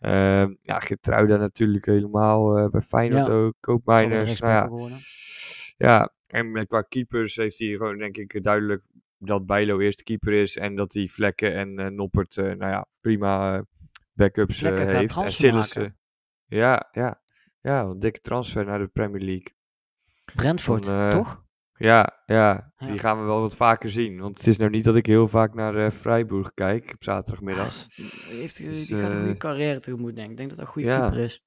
Uh, ja, Geertruida natuurlijk helemaal. Uh, bij Feyenoord ja. ook. Koopmeiners. Nou, ja. ja, en qua keepers heeft hij gewoon, denk ik, duidelijk dat Bijlow eerste keeper is. En dat hij Vlekken en uh, Noppert, uh, nou ja, prima uh, backups uh, heeft. En Sillissen. Uh, ja, ja. Ja, een dikke transfer naar de Premier League. Brentford, dan, uh, toch? Ja, ja, ja, die gaan we wel wat vaker zien. Want het is nou niet dat ik heel vaak naar uh, Freiburg kijk op zaterdagmiddag. Ja, heeft, dus, die uh, gaat een goede carrière tegemoet, denk ik. Ik denk dat dat een goede ja. keeper is.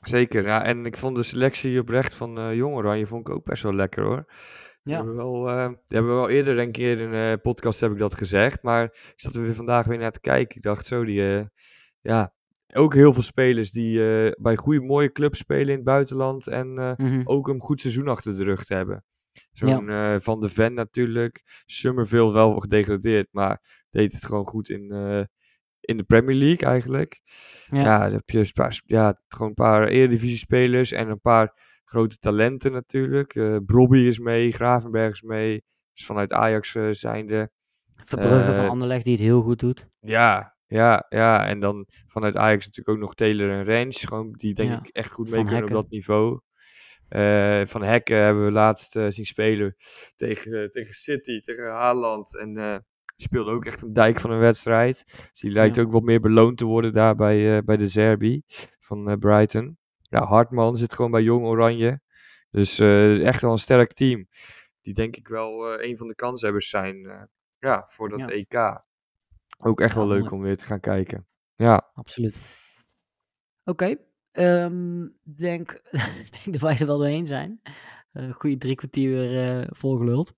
Zeker, ja. En ik vond de selectie oprecht van uh, Jong Oranje vond ik ook best wel lekker, hoor. Ja. Hebben we wel, uh, hebben we wel eerder, denk ik, in een uh, podcast heb ik dat gezegd. Maar ik zat er weer vandaag weer naar te kijken. Ik dacht zo, die... Uh, ja... Ook heel veel spelers die uh, bij goede, mooie clubs spelen in het buitenland. En uh, mm-hmm. ook een goed seizoen achter de rug te hebben. Zo'n ja. uh, Van de Ven natuurlijk. Summerville wel gedegradeerd, maar deed het gewoon goed in, uh, in de Premier League eigenlijk. Ja, ja dan heb je een paar, ja, gewoon een paar Eredivisie-spelers en een paar grote talenten natuurlijk. Uh, Brobby is mee, Gravenberch is mee. Dus vanuit Ajax uh, zijnde. Verbrugge uh, van Anderlecht die het heel goed doet. Ja. Ja, ja, en dan vanuit Ajax natuurlijk ook nog Taylor en Rens. Gewoon, die denk ja, ik echt goed mee kunnen op dat niveau. Uh, van Hekken hebben we laatst uh, zien spelen tegen, uh, tegen City, tegen Haaland. En uh, speelde ook echt een dijk van een wedstrijd. Dus die lijkt ja. ook wat meer beloond te worden daar bij, uh, bij de Zerbi van uh, Brighton. Ja, Hartman zit gewoon bij Jong Oranje. Dus uh, echt wel een sterk team. Die denk ik wel uh, een van de kanshebbers zijn uh, ja, voor dat ja. E K. Ook echt wel ja, leuk mooi. Om weer te gaan kijken. Ja, absoluut. Oké, okay. um, denk, denk dat wij er wel doorheen zijn. Uh, goede drie kwartier uh, volgeluld.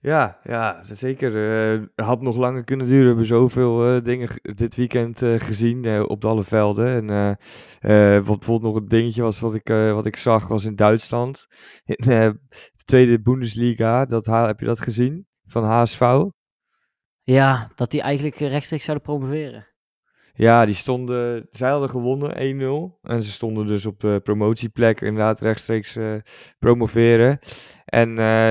Ja, ja, zeker. Het uh, had nog langer kunnen duren. We hebben zoveel uh, dingen g- dit weekend uh, gezien uh, op alle velden. En uh, uh, wat bijvoorbeeld nog een dingetje was wat ik, uh, wat ik zag was in Duitsland. In uh, de tweede Bundesliga, dat, heb je dat gezien? Van H S V? Ja, dat die eigenlijk rechtstreeks zouden promoveren. Ja, die stonden, zij hadden gewonnen één nul. En ze stonden dus op de promotieplek inderdaad rechtstreeks uh, promoveren. En uh,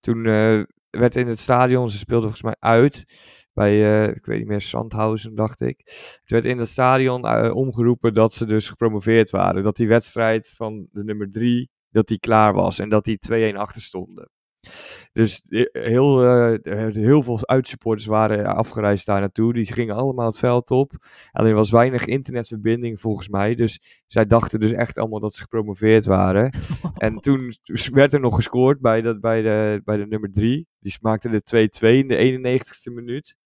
toen uh, werd in het stadion, ze speelden volgens mij uit bij, uh, ik weet niet meer, Sandhausen dacht ik. Toen werd in het stadion uh, omgeroepen dat ze dus gepromoveerd waren. Dat die wedstrijd van de nummer drie, dat die klaar was. En dat die twee-een achter stonden. Dus heel, uh, heel veel uitsupporters waren afgereisd daar naartoe. Die gingen allemaal het veld op. Alleen was weinig internetverbinding volgens mij. Dus zij dachten dus echt allemaal dat ze gepromoveerd waren. En toen werd er nog gescoord bij, dat, bij, de, bij de nummer drie. Die maakte de twee-twee in de eenennegentigste minuut.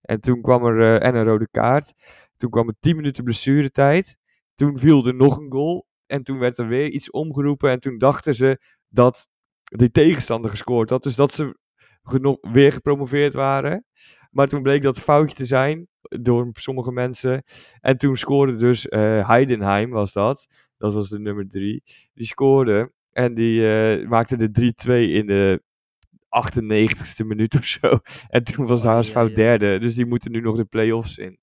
En toen kwam er uh, en een rode kaart. Toen kwam er tien minuten blessuretijd. Toen viel er nog een goal. En toen werd er weer iets omgeroepen. En toen dachten ze dat die tegenstander gescoord had. Dus dat ze geno- weer gepromoveerd waren. Maar toen bleek dat een foutje te zijn door sommige mensen. En toen scoorde dus uh, Heidenheim was dat. Dat was de nummer drie. Die scoorde. En die uh, maakte de drie-twee in de achtennegentigste minuut of zo. En toen was oh, H S V ja, ja. derde. Dus die moeten nu nog de play-offs in.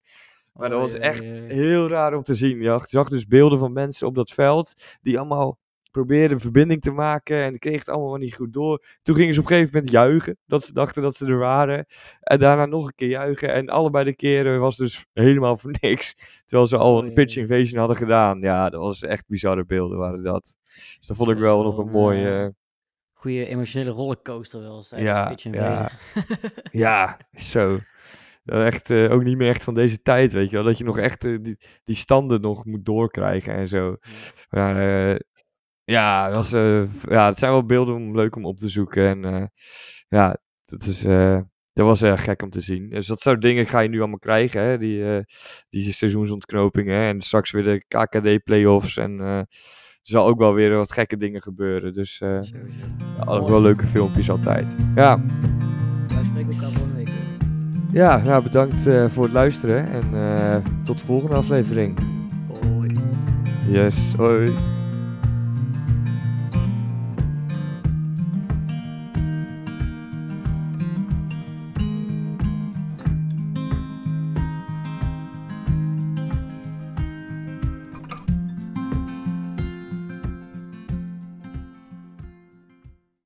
Maar oh, dat was ja, echt ja, ja. heel raar om te zien. Je zag dus beelden van mensen op dat veld die allemaal probeerde een verbinding te maken en kreeg het allemaal niet goed door. Toen gingen ze op een gegeven moment juichen, dat ze dachten dat ze er waren. En daarna nog een keer juichen en allebei de keren was dus helemaal voor niks. Terwijl ze al een pitch invasion hadden gedaan. Ja, dat was echt bizarre beelden waren dat. Dus dat vond ik wel nog een mooie... Uh... goede emotionele rollercoaster wel eens. Ja, pitch invasion. Ja, ja, zo. Echt uh, ook niet meer echt van deze tijd, weet je wel. Dat je nog echt uh, die, die standen nog moet doorkrijgen en zo. Maar... Uh, Ja, dat was, uh, ja, het zijn wel beelden om, leuk om op te zoeken. En uh, ja, dat, is, uh, dat was erg gek om te zien. Dus dat soort dingen ga je nu allemaal krijgen. Hè? Die, uh, die seizoensontknopingen hè? En straks weer de K K D-playoffs. En uh, er zal ook wel weer wat gekke dingen gebeuren. Dus uh, ja, ook wel leuke filmpjes altijd. Ja. Wij spreken elkaar volgende week. Ja, nou, bedankt uh, voor het luisteren. En uh, tot de volgende aflevering. Hoi. Yes, hoi.